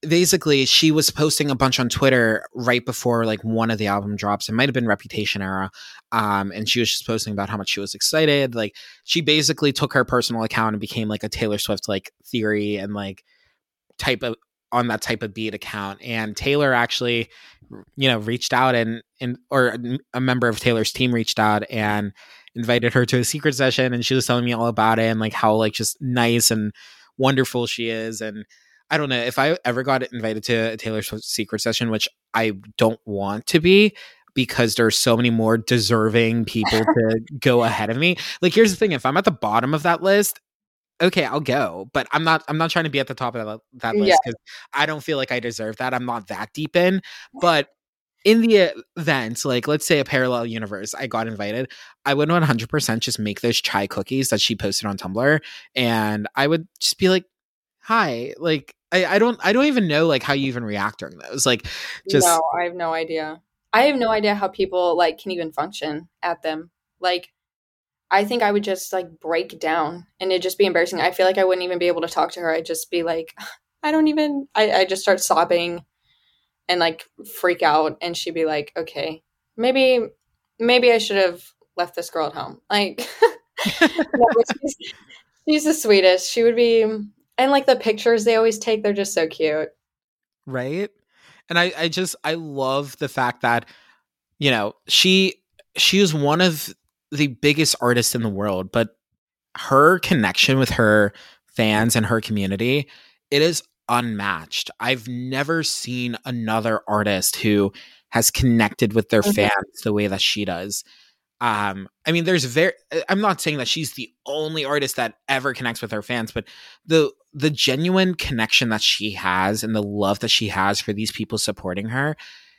basically she was posting a bunch on Twitter right before like one of the album drops. It might have been Reputation era. And she was just posting about how much she was excited. Like she basically took her personal account and became like a Taylor Swift like theory and like type of on that type of beat account. And Taylor actually, you know, reached out or a member of Taylor's team reached out and invited her to a secret session. And she was telling me all about it and like how like just nice and wonderful she is. And I don't know if I ever got invited to a Taylor Swift secret session, which I don't want to be because there's so many more deserving people to go ahead of me. Like, here's the thing. If I'm at the bottom of that list, okay, I'll go, but I'm not trying to be at the top of that list because I don't feel like I deserve that. I'm not that deep in, but in the event, like let's say a parallel universe, I got invited, I would 100% just make those chai cookies that she posted on Tumblr. And I would just be like, hi, like I don't even know like how you even react during those. Like, just no, I have no idea. I have no idea how people like can even function at them. Like, I think I would just like break down and it'd just be embarrassing. I feel like I wouldn't even be able to talk to her. I'd just be like, I just start sobbing and like freak out. And she'd be like, okay, maybe I should have left this girl at home. Like, she's the sweetest. She would be. And like the pictures they always take, they're just so cute. Right. And I love the fact that, you know, she was one of the biggest artist in the world, but her connection with her fans and her community, it is unmatched. I've never seen another artist who has connected with their fans the way that she does. I mean, I'm not saying that she's the only artist that ever connects with her fans, but the genuine connection that she has and the love that she has for these people supporting her,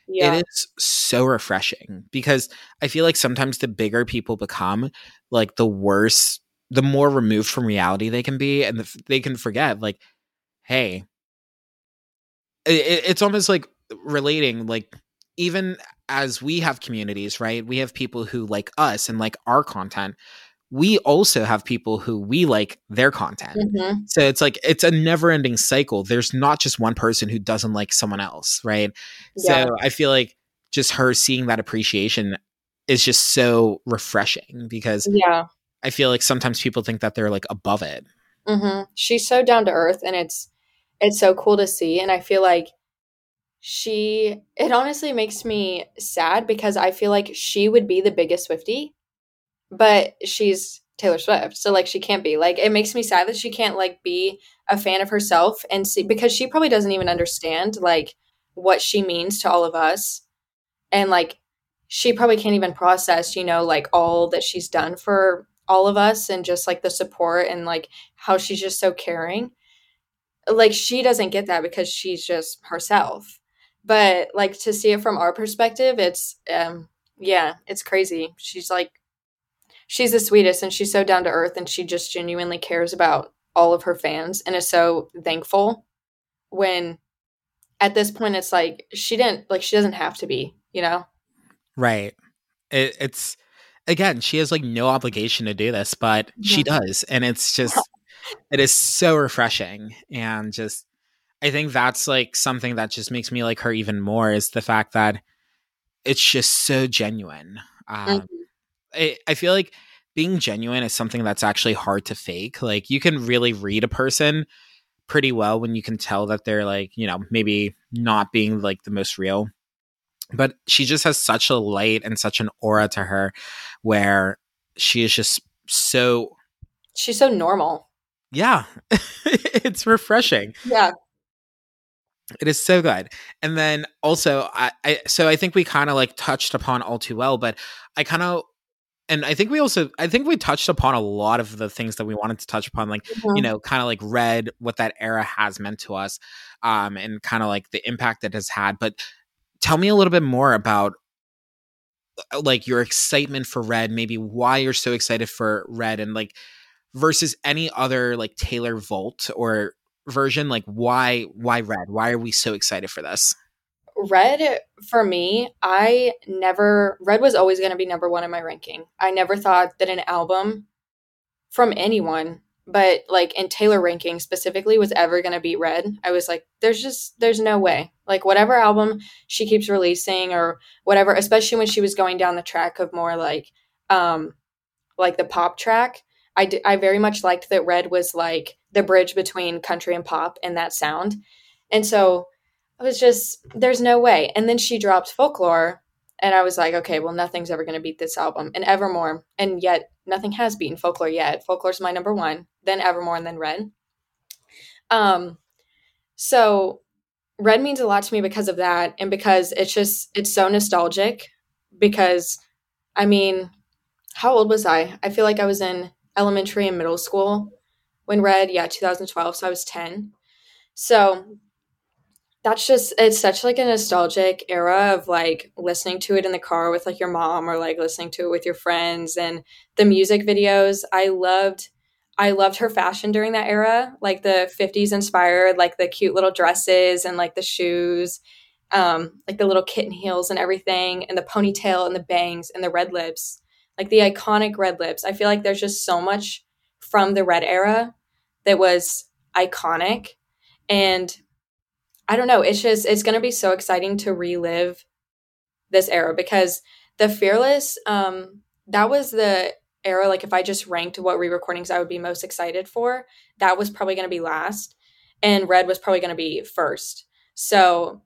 it is so refreshing, because I feel like sometimes the bigger people become, like, the worse, the more removed from reality they can be, and they can forget, like, hey, it's almost like relating, like, even as we have communities, right? We have people who like us and like our content. We also have people who we like their content. Mm-hmm. So it's like, it's a never ending cycle. There's not just one person who doesn't like someone else, right? Yeah. So I feel like just her seeing that appreciation is just so refreshing, because I feel like sometimes people think that they're like above it. Mm-hmm. She's so down to earth, and it's so cool to see. And I feel like it honestly makes me sad, because I feel like she would be the biggest Swiftie, but she's Taylor Swift. So like, she can't be, like, it makes me sad that she can't like be a fan of herself and see, because she probably doesn't even understand like what she means to all of us. And like, she probably can't even process, you know, like all that she's done for all of us, and just like the support and like how she's just so caring. Like, she doesn't get that because she's just herself. But like, to see it from our perspective, it's it's crazy. She's like, she's the sweetest, and she's so down to earth, and she just genuinely cares about all of her fans and is so thankful, when at this point it's like, she doesn't have to be, you know? Right. It's again, she has like no obligation to do this, but she does. And it's just, it is so refreshing. And just, I think that's like something that just makes me like her even more, is the fact that it's just so genuine. I feel like being genuine is something that's actually hard to fake. Like, you can really read a person pretty well when you can tell that they're like, you know, maybe not being like the most real, but she just has such a light and such an aura to her, where she is just so, she's so normal. Yeah. It's refreshing. Yeah. It is so good. And then also, I think we kind of like touched upon All Too Well, but I think we touched upon a lot of the things that we wanted to touch upon, like, you know, kind of like Red, what that era has meant to us, and kind of like the impact that has had. But tell me a little bit more about like your excitement for Red, maybe why you're so excited for Red, and like versus any other like Taylor Volt or version, like why Red? Why are we so excited for this? Red, for me, Red was always going to be number one in my ranking. I never thought that an album from anyone, but like in Taylor ranking specifically, was ever going to beat Red. I was like, there's no way. Like, whatever album she keeps releasing or whatever, especially when she was going down the track of more like the pop track, I very much liked that Red was like the bridge between country and pop and that sound. And so I was just, there's no way. And then she dropped Folklore, and I was like, okay, well, nothing's ever going to beat this album. And Evermore, and yet nothing has beaten Folklore yet. Folklore's my number one, then Evermore, and then Red. So Red means a lot to me because of that, and because it's so nostalgic, because, I mean, how old was I? I feel like I was in elementary and middle school when Red, 2012, so I was 10. So that's just, it's such like a nostalgic era of like listening to it in the car with like your mom, or like listening to it with your friends, and the music videos. I loved her fashion during that era, like the 50s inspired, like the cute little dresses and like the shoes, like the little kitten heels and everything, and the ponytail and the bangs and the red lips, like the iconic red lips. I feel like there's just so much from the Red era that was iconic, and I don't know. It's just, it's going to be so exciting to relive this era, because the Fearless, that was the era. Like, if I just ranked what re-recordings I would be most excited for, that was probably going to be last, and Red was probably going to be first. So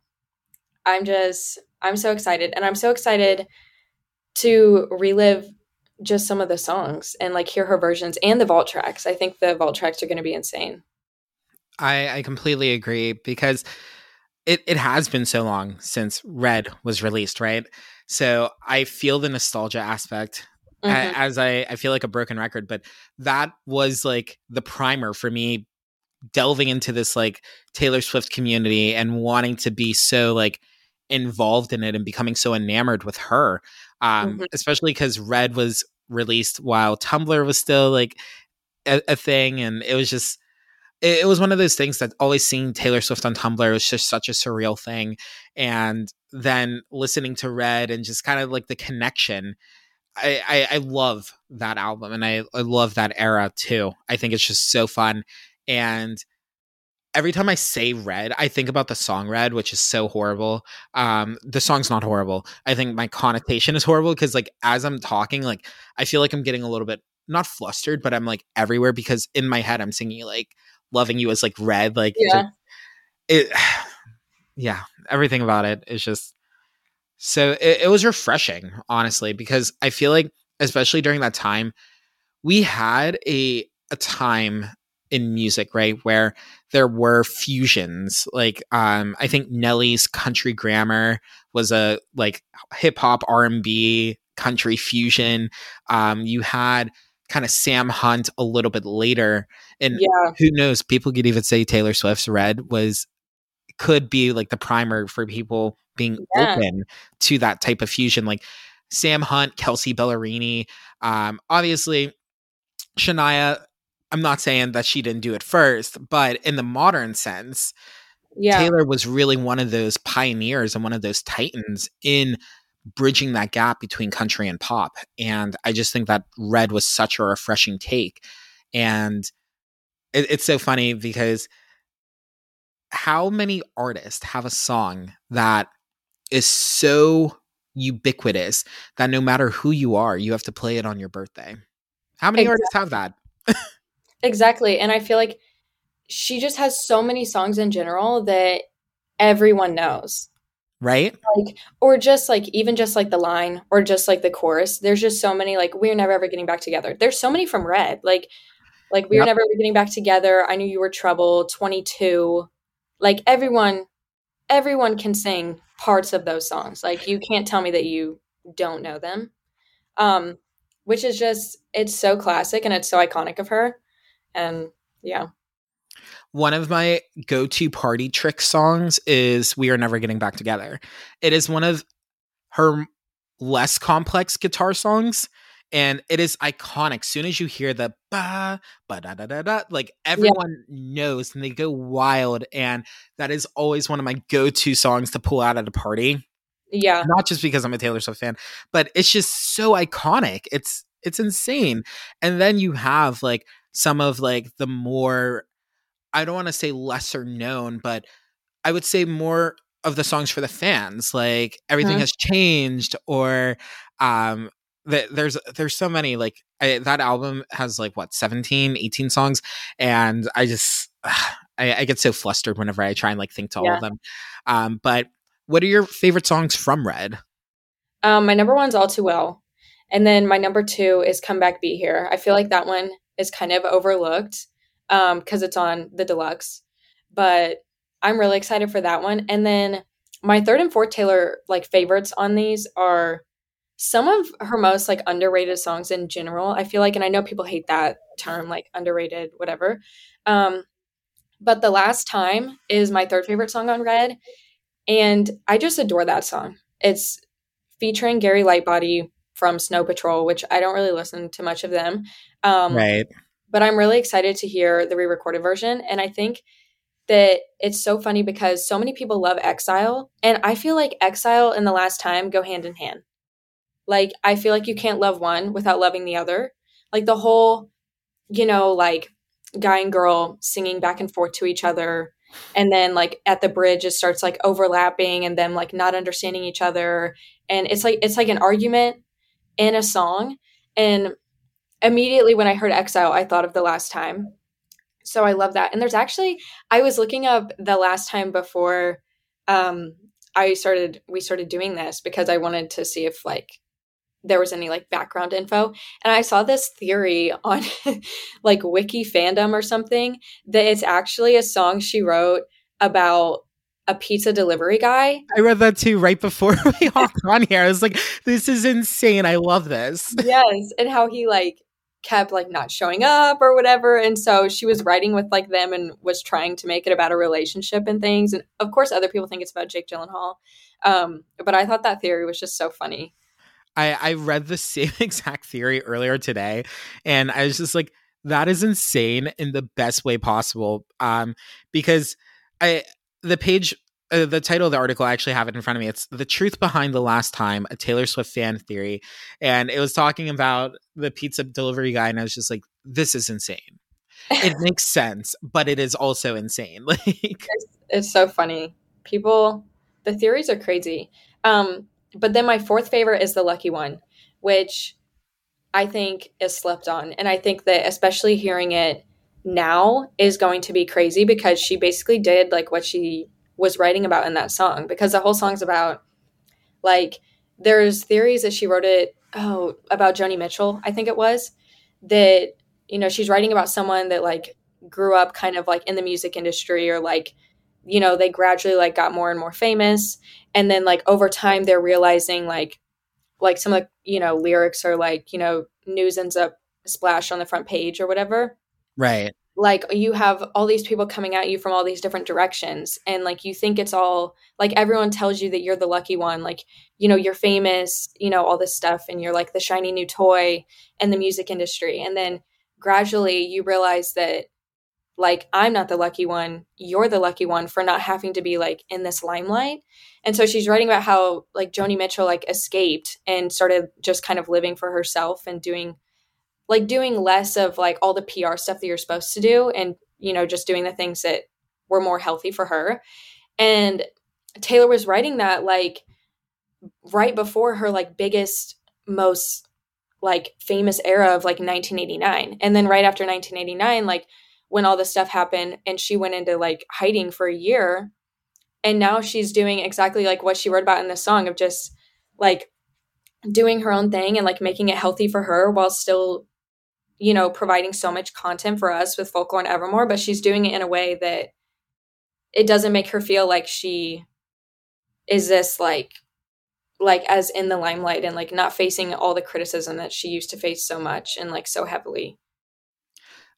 I'm so excited, and I'm so excited to relive just some of the songs and like hear her versions and the vault tracks. I think the vault tracks are going to be insane. I completely agree, because it has been so long since Red was released, right? So I feel the nostalgia aspect, mm-hmm. as I feel like a broken record, but that was like the primer for me delving into this like Taylor Swift community and wanting to be so like involved in it and becoming so enamored with her, mm-hmm. especially because Red was released while Tumblr was still like a thing, and it was just it was one of those things that always seeing Taylor Swift on Tumblr was just such a surreal thing. And then listening to Red and just kind of like the connection, I love that album, and I love that era too. I think it's just so fun. And every time I say Red, I think about the song Red, which is so horrible. The song's not horrible. I think my connotation is horrible because like as I'm talking, like I feel like I'm getting a little bit not flustered, but I'm like everywhere because in my head I'm singing like Loving You is like Red, like yeah. Everything about it is just so it was refreshing, honestly, because I feel like especially during that time we had a time in music, right, where there were fusions, like I think Nelly's Country Grammar was a like hip-hop R&B country fusion. You had kind of Sam Hunt a little bit later, and yeah. Who knows, people could even say Taylor Swift's Red could be like the primer for people being open to that type of fusion, like Sam Hunt, Kelsey Ballerini, obviously Shania. I'm not saying that she didn't do it first, but in the modern sense, Taylor was really one of those pioneers and one of those titans in bridging that gap between country and pop. And I just think that Red was such a refreshing take. And it's so funny because how many artists have a song that is so ubiquitous that no matter who you are, you have to play it on your birthday? How many artists have that? Exactly. And I feel like she just has so many songs in general that everyone knows. Right. Like, or just like, even just like the line or just like the chorus, there's just so many, like, we're never ever getting back together. There's so many from Red, like we were never ever getting back together. I knew you were trouble. 22. Like everyone can sing parts of those songs. Like you can't tell me that you don't know them. Which is just, it's so classic and it's so iconic of her. And yeah. One of my go-to party trick songs is We Are Never Getting Back Together. It is one of her less complex guitar songs, and it is iconic. As soon as you hear the ba, ba da da da da, like everyone knows and they go wild. And that is always one of my go-to songs to pull out at a party. Yeah. Not just because I'm a Taylor Swift fan, but it's just so iconic. It's insane. And then you have like some of like the more, I don't want to say lesser known, but I would say more of the songs for the fans, like Everything Has Changed, or there's so many, like that album has like what, 17, 18 songs. And I just, I get so flustered whenever I try and like think to all of them. But what are your favorite songs from Red? My number one's All Too Well. And then my number two is Come Back Be Here. I feel like that one is kind of overlooked, because it's on the deluxe, but I'm really excited for that one. And then my third and fourth Taylor like favorites on these are some of her most like underrated songs in general, I feel like. And I know people hate that term, like underrated, whatever. But The Last Time is my third favorite song on Red. And I just adore that song. It's featuring Gary Lightbody from Snow Patrol, which I don't really listen to much of them. Right. But I'm really excited to hear the re-recorded version. And I think that it's so funny because so many people love Exile. And I feel like Exile and The Last Time go hand in hand. Like, I feel like you can't love one without loving the other. Like the whole, you know, like guy and girl singing back and forth to each other. And then like at the bridge, it starts like overlapping and them like not understanding each other. And it's like an argument in a song. And immediately when I heard Exile, I thought of The Last Time. So I love that. And there's actually, I was looking up The Last Time before we started doing this because I wanted to see if like there was any like background info. And I saw this theory on like Wiki Fandom or something that it's actually a song she wrote about a pizza delivery guy. I read that too right before we hopped on here. I was like, this is insane. I love this. Yes. And how he like kept like not showing up or whatever. And so she was writing with like them and was trying to make it about a relationship and things. And of course, other people think it's about Jake Gyllenhaal. But I thought that theory was just so funny. I read the same exact theory earlier today, and I was just like, that is insane in the best way possible. Because the title of the article, I actually have it in front of me. It's The Truth Behind the Last Time, a Taylor Swift Fan Theory. And it was talking about the pizza delivery guy, and I was just like, this is insane. It makes sense, but it is also insane. Like, it's so funny. People, the theories are crazy. But then my fourth favorite is The Lucky One, which I think is slept on. And I think that especially hearing it now is going to be crazy, because she basically did like what she was writing about in that song, because the whole song's about like, there's theories that she wrote it about Joni Mitchell, I think it was, that, you know, she's writing about someone that like grew up kind of like in the music industry, or like, you know, they gradually like got more and more famous. And then like over time they're realizing like some of the, you know, lyrics are like, you know, news ends up splashed on the front page or whatever. Right. Like you have all these people coming at you from all these different directions. And like, you think it's all like, everyone tells you that you're the lucky one. Like, you know, you're famous, you know, all this stuff. And you're like the shiny new toy in the music industry. And then gradually you realize that, like, I'm not the lucky one. You're the lucky one for not having to be like in this limelight. And so she's writing about how like Joni Mitchell like escaped and started just kind of living for herself and doing less of like all the PR stuff that you're supposed to do. And, you know, just doing the things that were more healthy for her. And Taylor was writing that like right before her like biggest, most like famous era of like 1989. And then right after 1989, like, when all this stuff happened and she went into like hiding for a year, and now she's doing exactly like what she wrote about in the song of just like doing her own thing and like making it healthy for her while still, you know, providing so much content for us with Folklore and Evermore. But she's doing it in a way that it doesn't make her feel like she is this like as in the limelight and like not facing all the criticism that she used to face so much and like so heavily.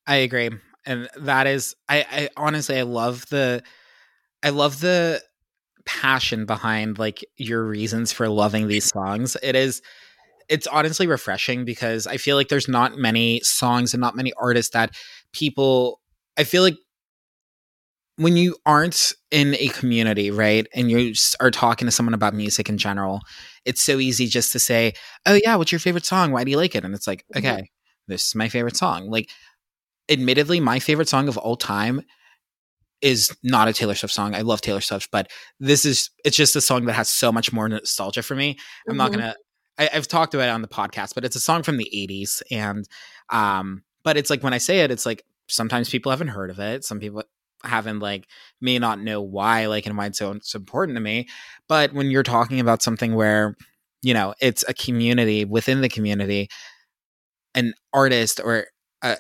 I agree. And that is, I honestly, I love the passion behind like your reasons for loving these songs. It's honestly refreshing, because I feel like there's not many songs and not many artists that people, I feel like when you aren't in a community, right, and you are talking to someone about music in general, it's so easy just to say, oh yeah, what's your favorite song? Why do you like it? And it's like, okay, This is my favorite song. Like, admittedly, my favorite song of all time is not a Taylor Swift song. I love Taylor Swift, but it's just a song that has so much more nostalgia for me. I'm not going to, I've talked about it on the podcast, but it's a song from the 80s. And, but it's like, when I say it, it's like, sometimes people haven't heard of it. Some people haven't, like, may not know why, like, and why it's so important to me. But when you're talking about something where, you know, it's a community within the community, an artist or an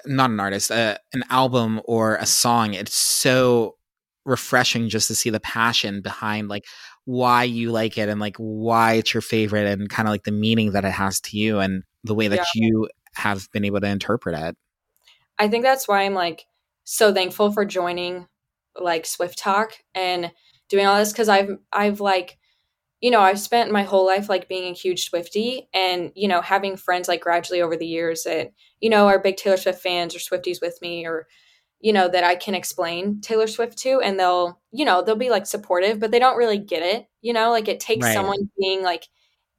album or a song, it's so refreshing just to see the passion behind like why you like it and like why it's your favorite and kind of like the meaning that it has to you and the way that you have been able to interpret it. I think that's why I'm like so thankful for joining like Swift Talk and doing all this, because I've like, you know, I've spent my whole life like being a huge Swiftie and, you know, having friends like gradually over the years that, you know, are big Taylor Swift fans or Swifties with me, or, you know, that I can explain Taylor Swift to, and they'll, you know, they'll be like supportive, but they don't really get it. You know, like it takes someone being like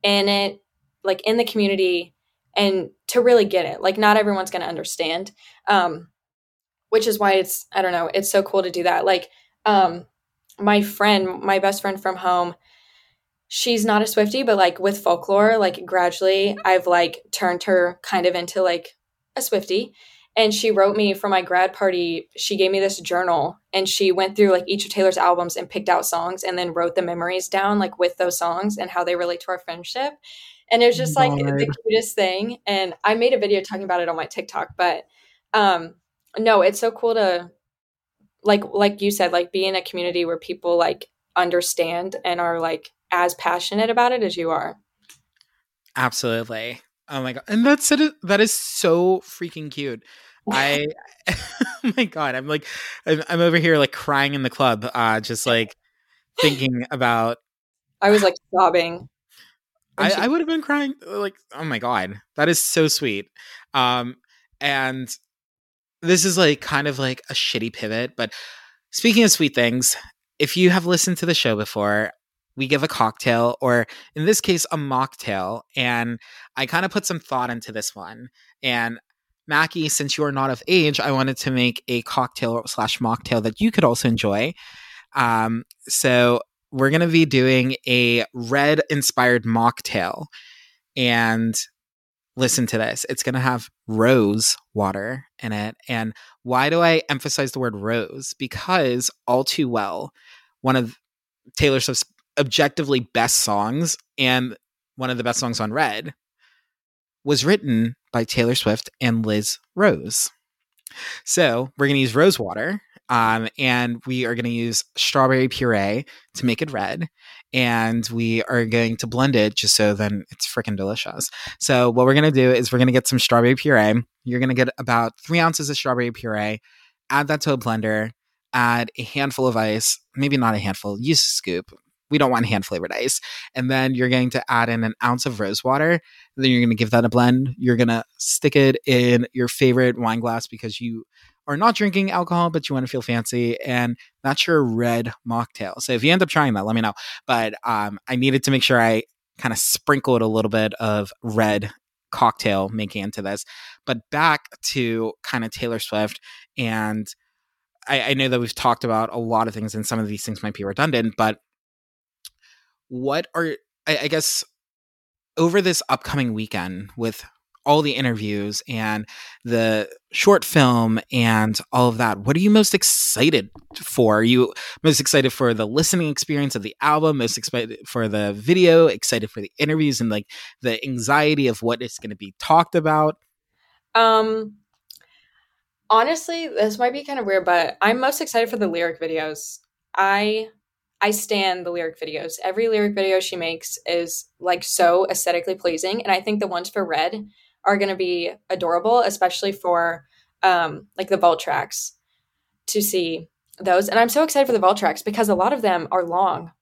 in it, like in the community, and to really get it. Like not everyone's going to understand, which is why it's, I don't know, it's so cool to do that. Like my best friend from home, she's not a Swiftie, but like with Folklore, like gradually I've like turned her kind of into like a Swiftie. And she wrote me for my grad party. She gave me this journal, and she went through like each of Taylor's albums and picked out songs and then wrote the memories down like with those songs and how they relate to our friendship. And it was just like the cutest thing. And I made a video talking about it on my TikTok, but no, it's so cool to like you said, like be in a community where people like understand and are like as passionate about it as you are. Absolutely. Oh my God. And that is so freaking cute. Oh my God. I'm like, I'm over here like crying in the club, just like thinking about. I was like sobbing. I would have been crying. Like, oh my God, that is so sweet. And this is like kind of like a shitty pivot, but speaking of sweet things, if you have listened to the show before, we give a cocktail, or in this case, a mocktail. And I kind of put some thought into this one. And Mackie, since you are not of age, I wanted to make a cocktail/mocktail that you could also enjoy. So we're going to be doing a Red-inspired mocktail. And listen to this. It's going to have rose water in it. And why do I emphasize the word rose? Because All Too Well, one of Taylor Swift's objectively best songs and one of the best songs on Red, was written by Taylor Swift and Liz Rose. So we're going to use rose water, and we are going to use strawberry puree to make it red, and we are going to blend it just so then it's freaking delicious. So what we're going to do is we're going to get some strawberry puree. You're going to get about 3 ounces of strawberry puree, add that to a blender, add a handful of ice, maybe not a handful, use a scoop. We don't want hand flavored ice. And then you're going to add in an ounce of rose water. Then you're going to give that a blend. You're going to stick it in your favorite wine glass because you are not drinking alcohol, but you want to feel fancy. And that's your red mocktail. So if you end up trying that, let me know. But I needed to make sure I kind of sprinkled a little bit of red cocktail making into this. But back to kind of Taylor Swift, and I know that we've talked about a lot of things and some of these things might be redundant, but what are, I guess, over this upcoming weekend with all the interviews and the short film and all of that, what are you most excited for? Are you most excited for the listening experience of the album, most excited for the video, excited for the interviews, and like the anxiety of what is going to be talked about? Honestly, this might be kind of weird, but I'm most excited for the lyric videos. I stan the lyric videos. Every lyric video she makes is like so aesthetically pleasing. And I think the ones for Red are going to be adorable, especially for like the vault tracks, to see those. And I'm so excited for the vault tracks because a lot of them are long.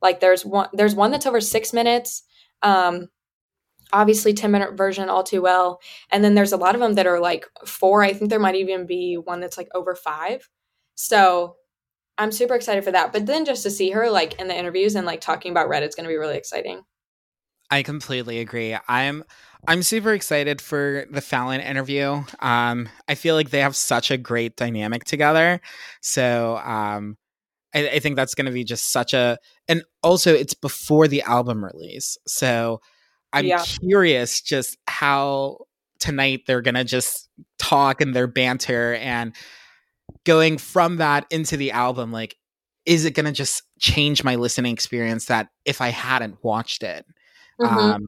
Like there's one that's over 6 minutes. Obviously 10-minute version, All Too Well. And then there's a lot of them that are like 4. I think there might even be one that's like over 5. So I'm super excited for that. But then just to see her like in the interviews and like talking about Red, it's going to be really exciting. I completely agree. I'm super excited for the Fallon interview. I feel like they have such a great dynamic together. So I think that's going to be just such a, and also it's before the album release. So I'm curious just how tonight they're going to just talk and their banter, and going from that into the album, like, is it going to just change my listening experience that if I hadn't watched it? Mm-hmm.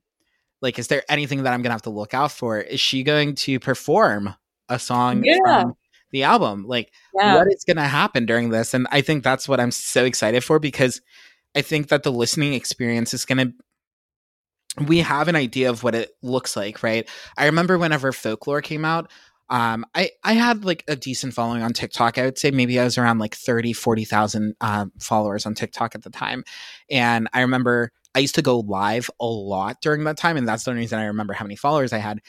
Like, is there anything that I'm going to have to look out for? Is she going to perform a song from the album? Like, what is going to happen during this? And I think that's what I'm so excited for, because I think that the listening experience is going to, we have an idea of what it looks like, right? I remember whenever Folklore came out, I had like a decent following on TikTok. I would say maybe I was around like 40,000 followers on TikTok at the time. And I remember I used to go live a lot during that time. And that's the only reason I remember how many followers I had.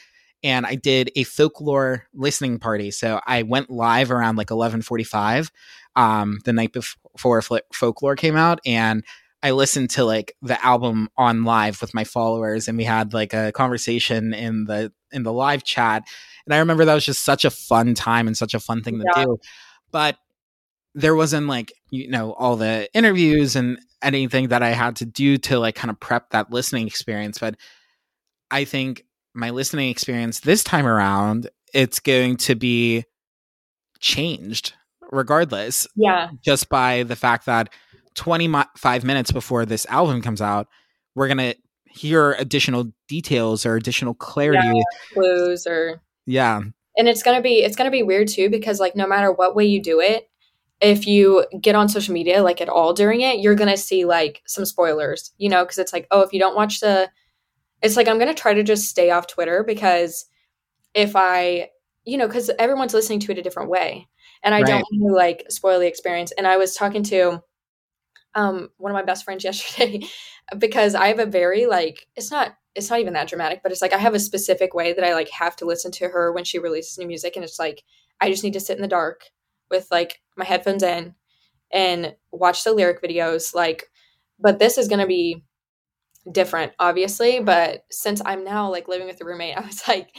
And I did a Folklore listening party. So I went live around like 11:45 the night before Folklore came out. And I listened to like the album on live with my followers, and we had like a conversation in the live chat. And I remember that was just such a fun time and such a fun thing to do, but there wasn't like, you know, all the interviews and anything that I had to do to like kind of prep that listening experience. But I think my listening experience this time around, it's going to be changed regardless. Yeah. Just by the fact that 25 minutes before this album comes out, we're going to here are additional details or additional clarity. Yeah, clues or... Yeah. And it's going to be weird too, because like no matter what way you do it, if you get on social media like at all during it, you're going to see like some spoilers, you know, because it's like, oh, if you don't watch the... It's like I'm going to try to just stay off Twitter because if I... You know, because everyone's listening to it a different way. And I right. don't want to like spoil the experience. And I was talking to one of my best friends yesterday because I have a very like... It's not even that dramatic, but it's like I have a specific way that I like have to listen to her when she releases new music. And it's like I just need to sit in the dark with like my headphones in and watch the lyric videos. Like, but this is going to be different, obviously. But since I'm now like living with a roommate, I was like,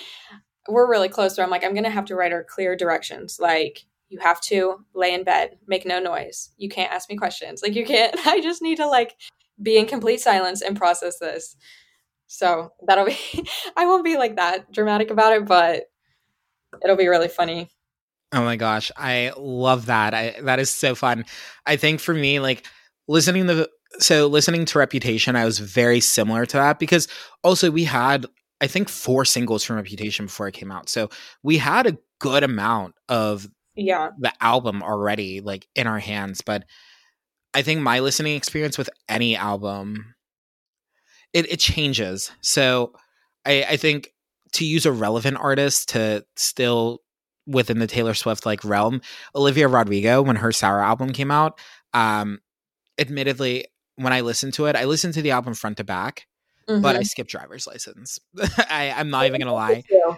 we're really close. So I'm like, I'm going to have to write her clear directions. Like, you have to lay in bed, make no noise. You can't ask me questions. Like, you can't. I just need to like be in complete silence and process this. So that'll be, I won't be like that dramatic about it, but it'll be really funny. Oh my gosh. I love that. That is so fun. I think for me, like listening to Reputation, I was very similar to that because also we had, I think 4 singles from Reputation before it came out. So we had a good amount of the album already like in our hands. But I think my listening experience with any album, it changes. So I think to use a relevant artist to still within the Taylor Swift like realm, Olivia Rodrigo, when her Sour album came out, admittedly, when I listened to it, I listened to the album front to back, but I skipped Driver's License. I'm not even going to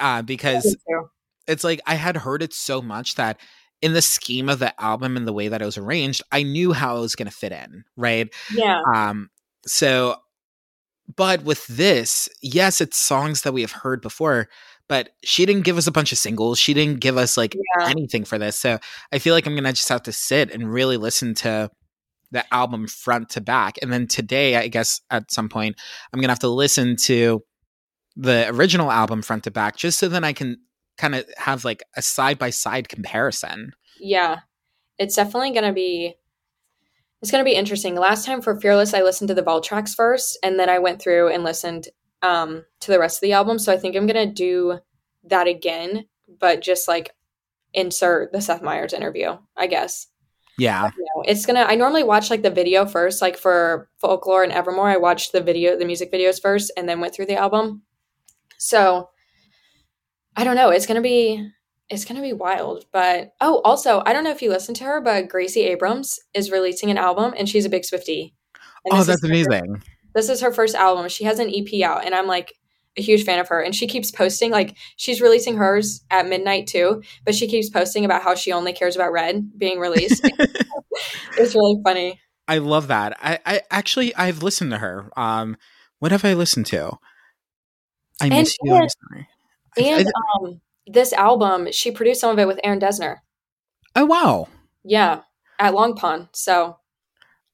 lie because it's like I had heard it so much that in the scheme of the album and the way that it was arranged, I knew how it was going to fit in. Right. Yeah. So, but with this, yes, it's songs that we have heard before, but she didn't give us a bunch of singles. She didn't give us like anything for this. So I feel like I'm going to just have to sit and really listen to the album front to back. And then today, I guess at some point, I'm going to have to listen to the original album front to back just so then I can kind of have like a side-by-side comparison. Yeah, it's definitely going to be... It's going to be interesting. Last time for Fearless, I listened to the vault tracks first, and then I went through and listened to the rest of the album. So I think I'm going to do that again, but just like insert the Seth Meyers interview, I guess. Yeah. I normally watch like the video first, like for Folklore and Evermore, I watched the music videos first, and then went through the album. So I don't know. It's going to be wild, but... Oh, also, I don't know if you listen to her, but Gracie Abrams is releasing an album, and she's a big Swiftie. Oh, that's amazing. This is her first album. She has an EP out, and I'm, like, a huge fan of her. And she keeps posting, like, she's releasing hers at midnight, too, but she keeps posting about how she only cares about Red being released. It's really funny. I love that. I've listened to her. What have I listened to? I miss you. I'm sorry. And, this album, she produced some of it with Aaron Dessner. Oh, wow. Yeah. At Long Pond. So.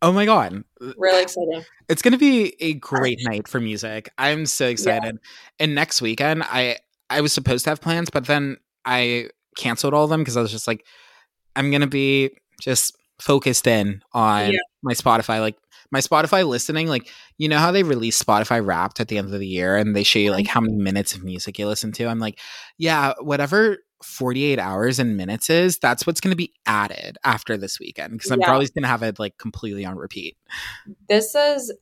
Oh, my God. Really exciting. It's going to be a great night for music. I'm so excited. Yeah. And next weekend, I was supposed to have plans, but then I canceled all of them because I was just like, I'm going to be just focused in on my Spotify. Like, my Spotify listening, like, you know how they release Spotify Wrapped at the end of the year and they show you like how many minutes of music you listen to? I'm like, yeah, whatever 48 hours and minutes is, that's what's going to be added after this weekend because I'm probably going to have it like completely on repeat. This is,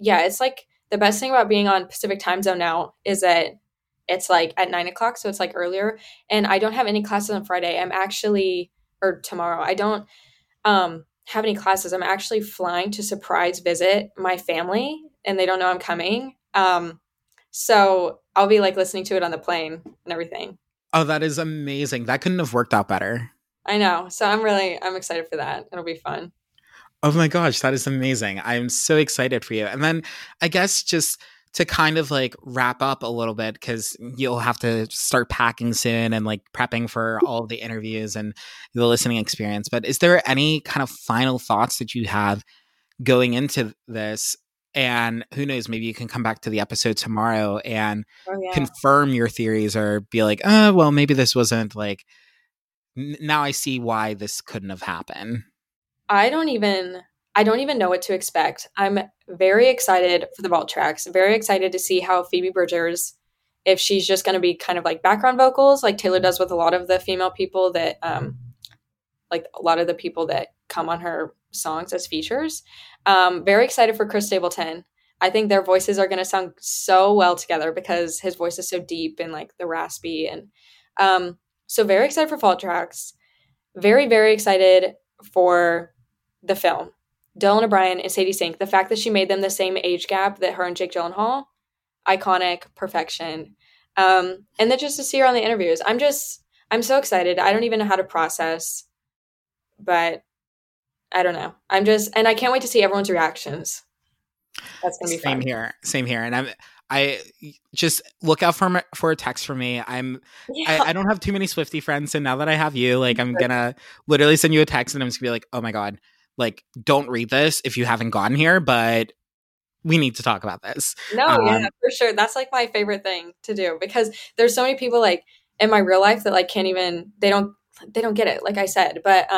it's like the best thing about being on Pacific time zone now is that it's like at 9 o'clock. So it's like earlier and I don't have any classes on Friday. Tomorrow. I don't, have any classes. I'm actually flying to surprise visit my family and they don't know I'm coming. So I'll be like listening to it on the plane and everything. Oh, that is amazing. That couldn't have worked out better. I know. So I'm excited for that. It'll be fun. Oh my gosh. That is amazing. I'm so excited for you. And then I guess just to kind of like wrap up a little bit, because you'll have to start packing soon and like prepping for all the interviews and the listening experience. But is there any kind of final thoughts that you have going into this? And who knows, maybe you can come back to the episode tomorrow and confirm your theories or be like, oh, well, maybe this wasn't like, now I see why this couldn't have happened. I don't even... I don't even know what to expect. I'm very excited for the vault tracks. Very excited to see how Phoebe Bridgers, if she's just going to be kind of like background vocals, like Taylor does with a lot of the female people that, like a lot of the people that come on her songs as features. Very excited for Chris Stapleton. I think their voices are going to sound so well together because his voice is so deep and like the raspy. And so very excited for vault tracks. Very, very excited for the film. Dylan O'Brien and Sadie Sink. The fact that she made them the same age gap that her and Jake Gyllenhaal, iconic, perfection. And then just to see her on the interviews. I'm so excited. I don't even know how to process, but I don't know. And I can't wait to see everyone's reactions. That's going to be fun. Same here. And I just look out for a text from me. I don't have too many Swiftie friends. So now that I have you, like I'm going to literally send you a text and I'm just gonna be like, oh my God, like don't read this if you haven't gotten here, but we need to talk about this. No, yeah, for sure. That's like my favorite thing to do because there's so many people like in my real life that like can't even, they don't get it. Like I said, but,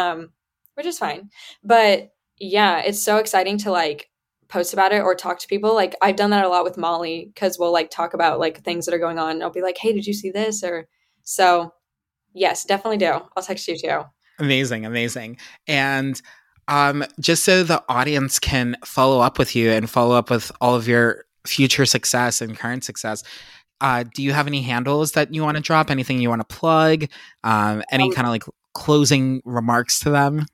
which is fine. But yeah, it's so exciting to like post about it or talk to people. Like I've done that a lot with Molly because we'll like talk about like things that are going on. And I'll be like, hey, did you see this? Or so yes, definitely do. I'll text you too. Amazing. And just so the audience can follow up with you and follow up with all of your future success and current success, do you have any handles that you want to drop? Anything you want to plug? Any kind of like closing remarks to them?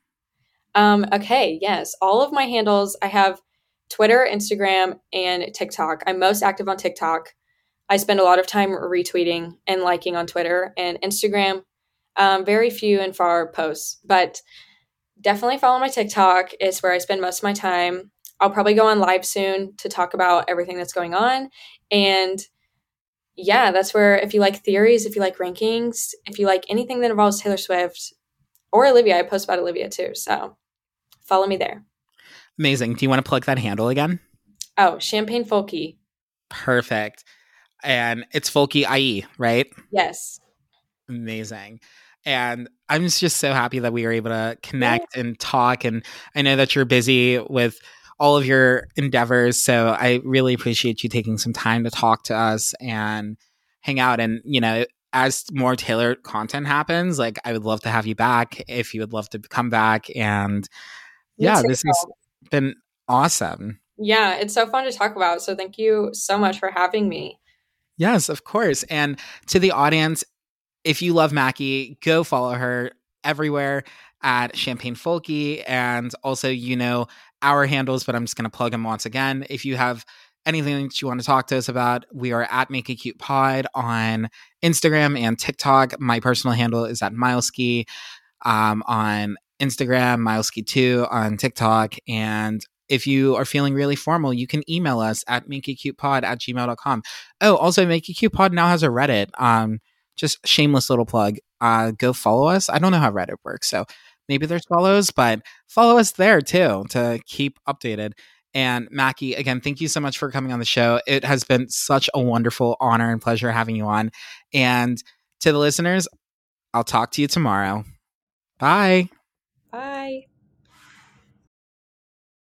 Okay. Yes. All of my handles, I have Twitter, Instagram, and TikTok. I'm most active on TikTok. I spend a lot of time retweeting and liking on Twitter and Instagram. Very few and far posts, but definitely follow my TikTok. It's where I spend most of my time. I'll probably go on live soon to talk about everything that's going on. And yeah, that's where if you like theories, if you like rankings, if you like anything that involves Taylor Swift or Olivia, I post about Olivia too. So follow me there. Amazing. Do you want to plug that handle again? Oh, Champagne Folky. Perfect. And it's Folky IE, right? Yes. Amazing. And I'm just so happy that we were able to connect and talk. And I know that you're busy with all of your endeavors. So I really appreciate you taking some time to talk to us and hang out. And, you know, as more Taylor content happens, like I would love to have you back if you would love to come back. And yeah, this has been awesome. Yeah, it's so fun to talk about. So thank you so much for having me. Yes, of course. And to the audience, if you love Mackie, go follow her everywhere at Champagne Folky. And also, you know, our handles, but I'm just going to plug them once again. If you have anything that you want to talk to us about, we are at Make It Cute Pod on Instagram and TikTok. My personal handle is at Mileski on Instagram, Mileski2 on TikTok. And if you are feeling really formal, you can email us at makeitcutepod@gmail.com. Oh, also Make It Cute Pod now has a Reddit. Just shameless little plug. Go follow us. I don't know how Reddit works, so maybe there's follows, but follow us there too to keep updated. And Mackie, again, thank you so much for coming on the show. It has been such a wonderful honor and pleasure having you on. And to the listeners, I'll talk to you tomorrow. Bye. Bye.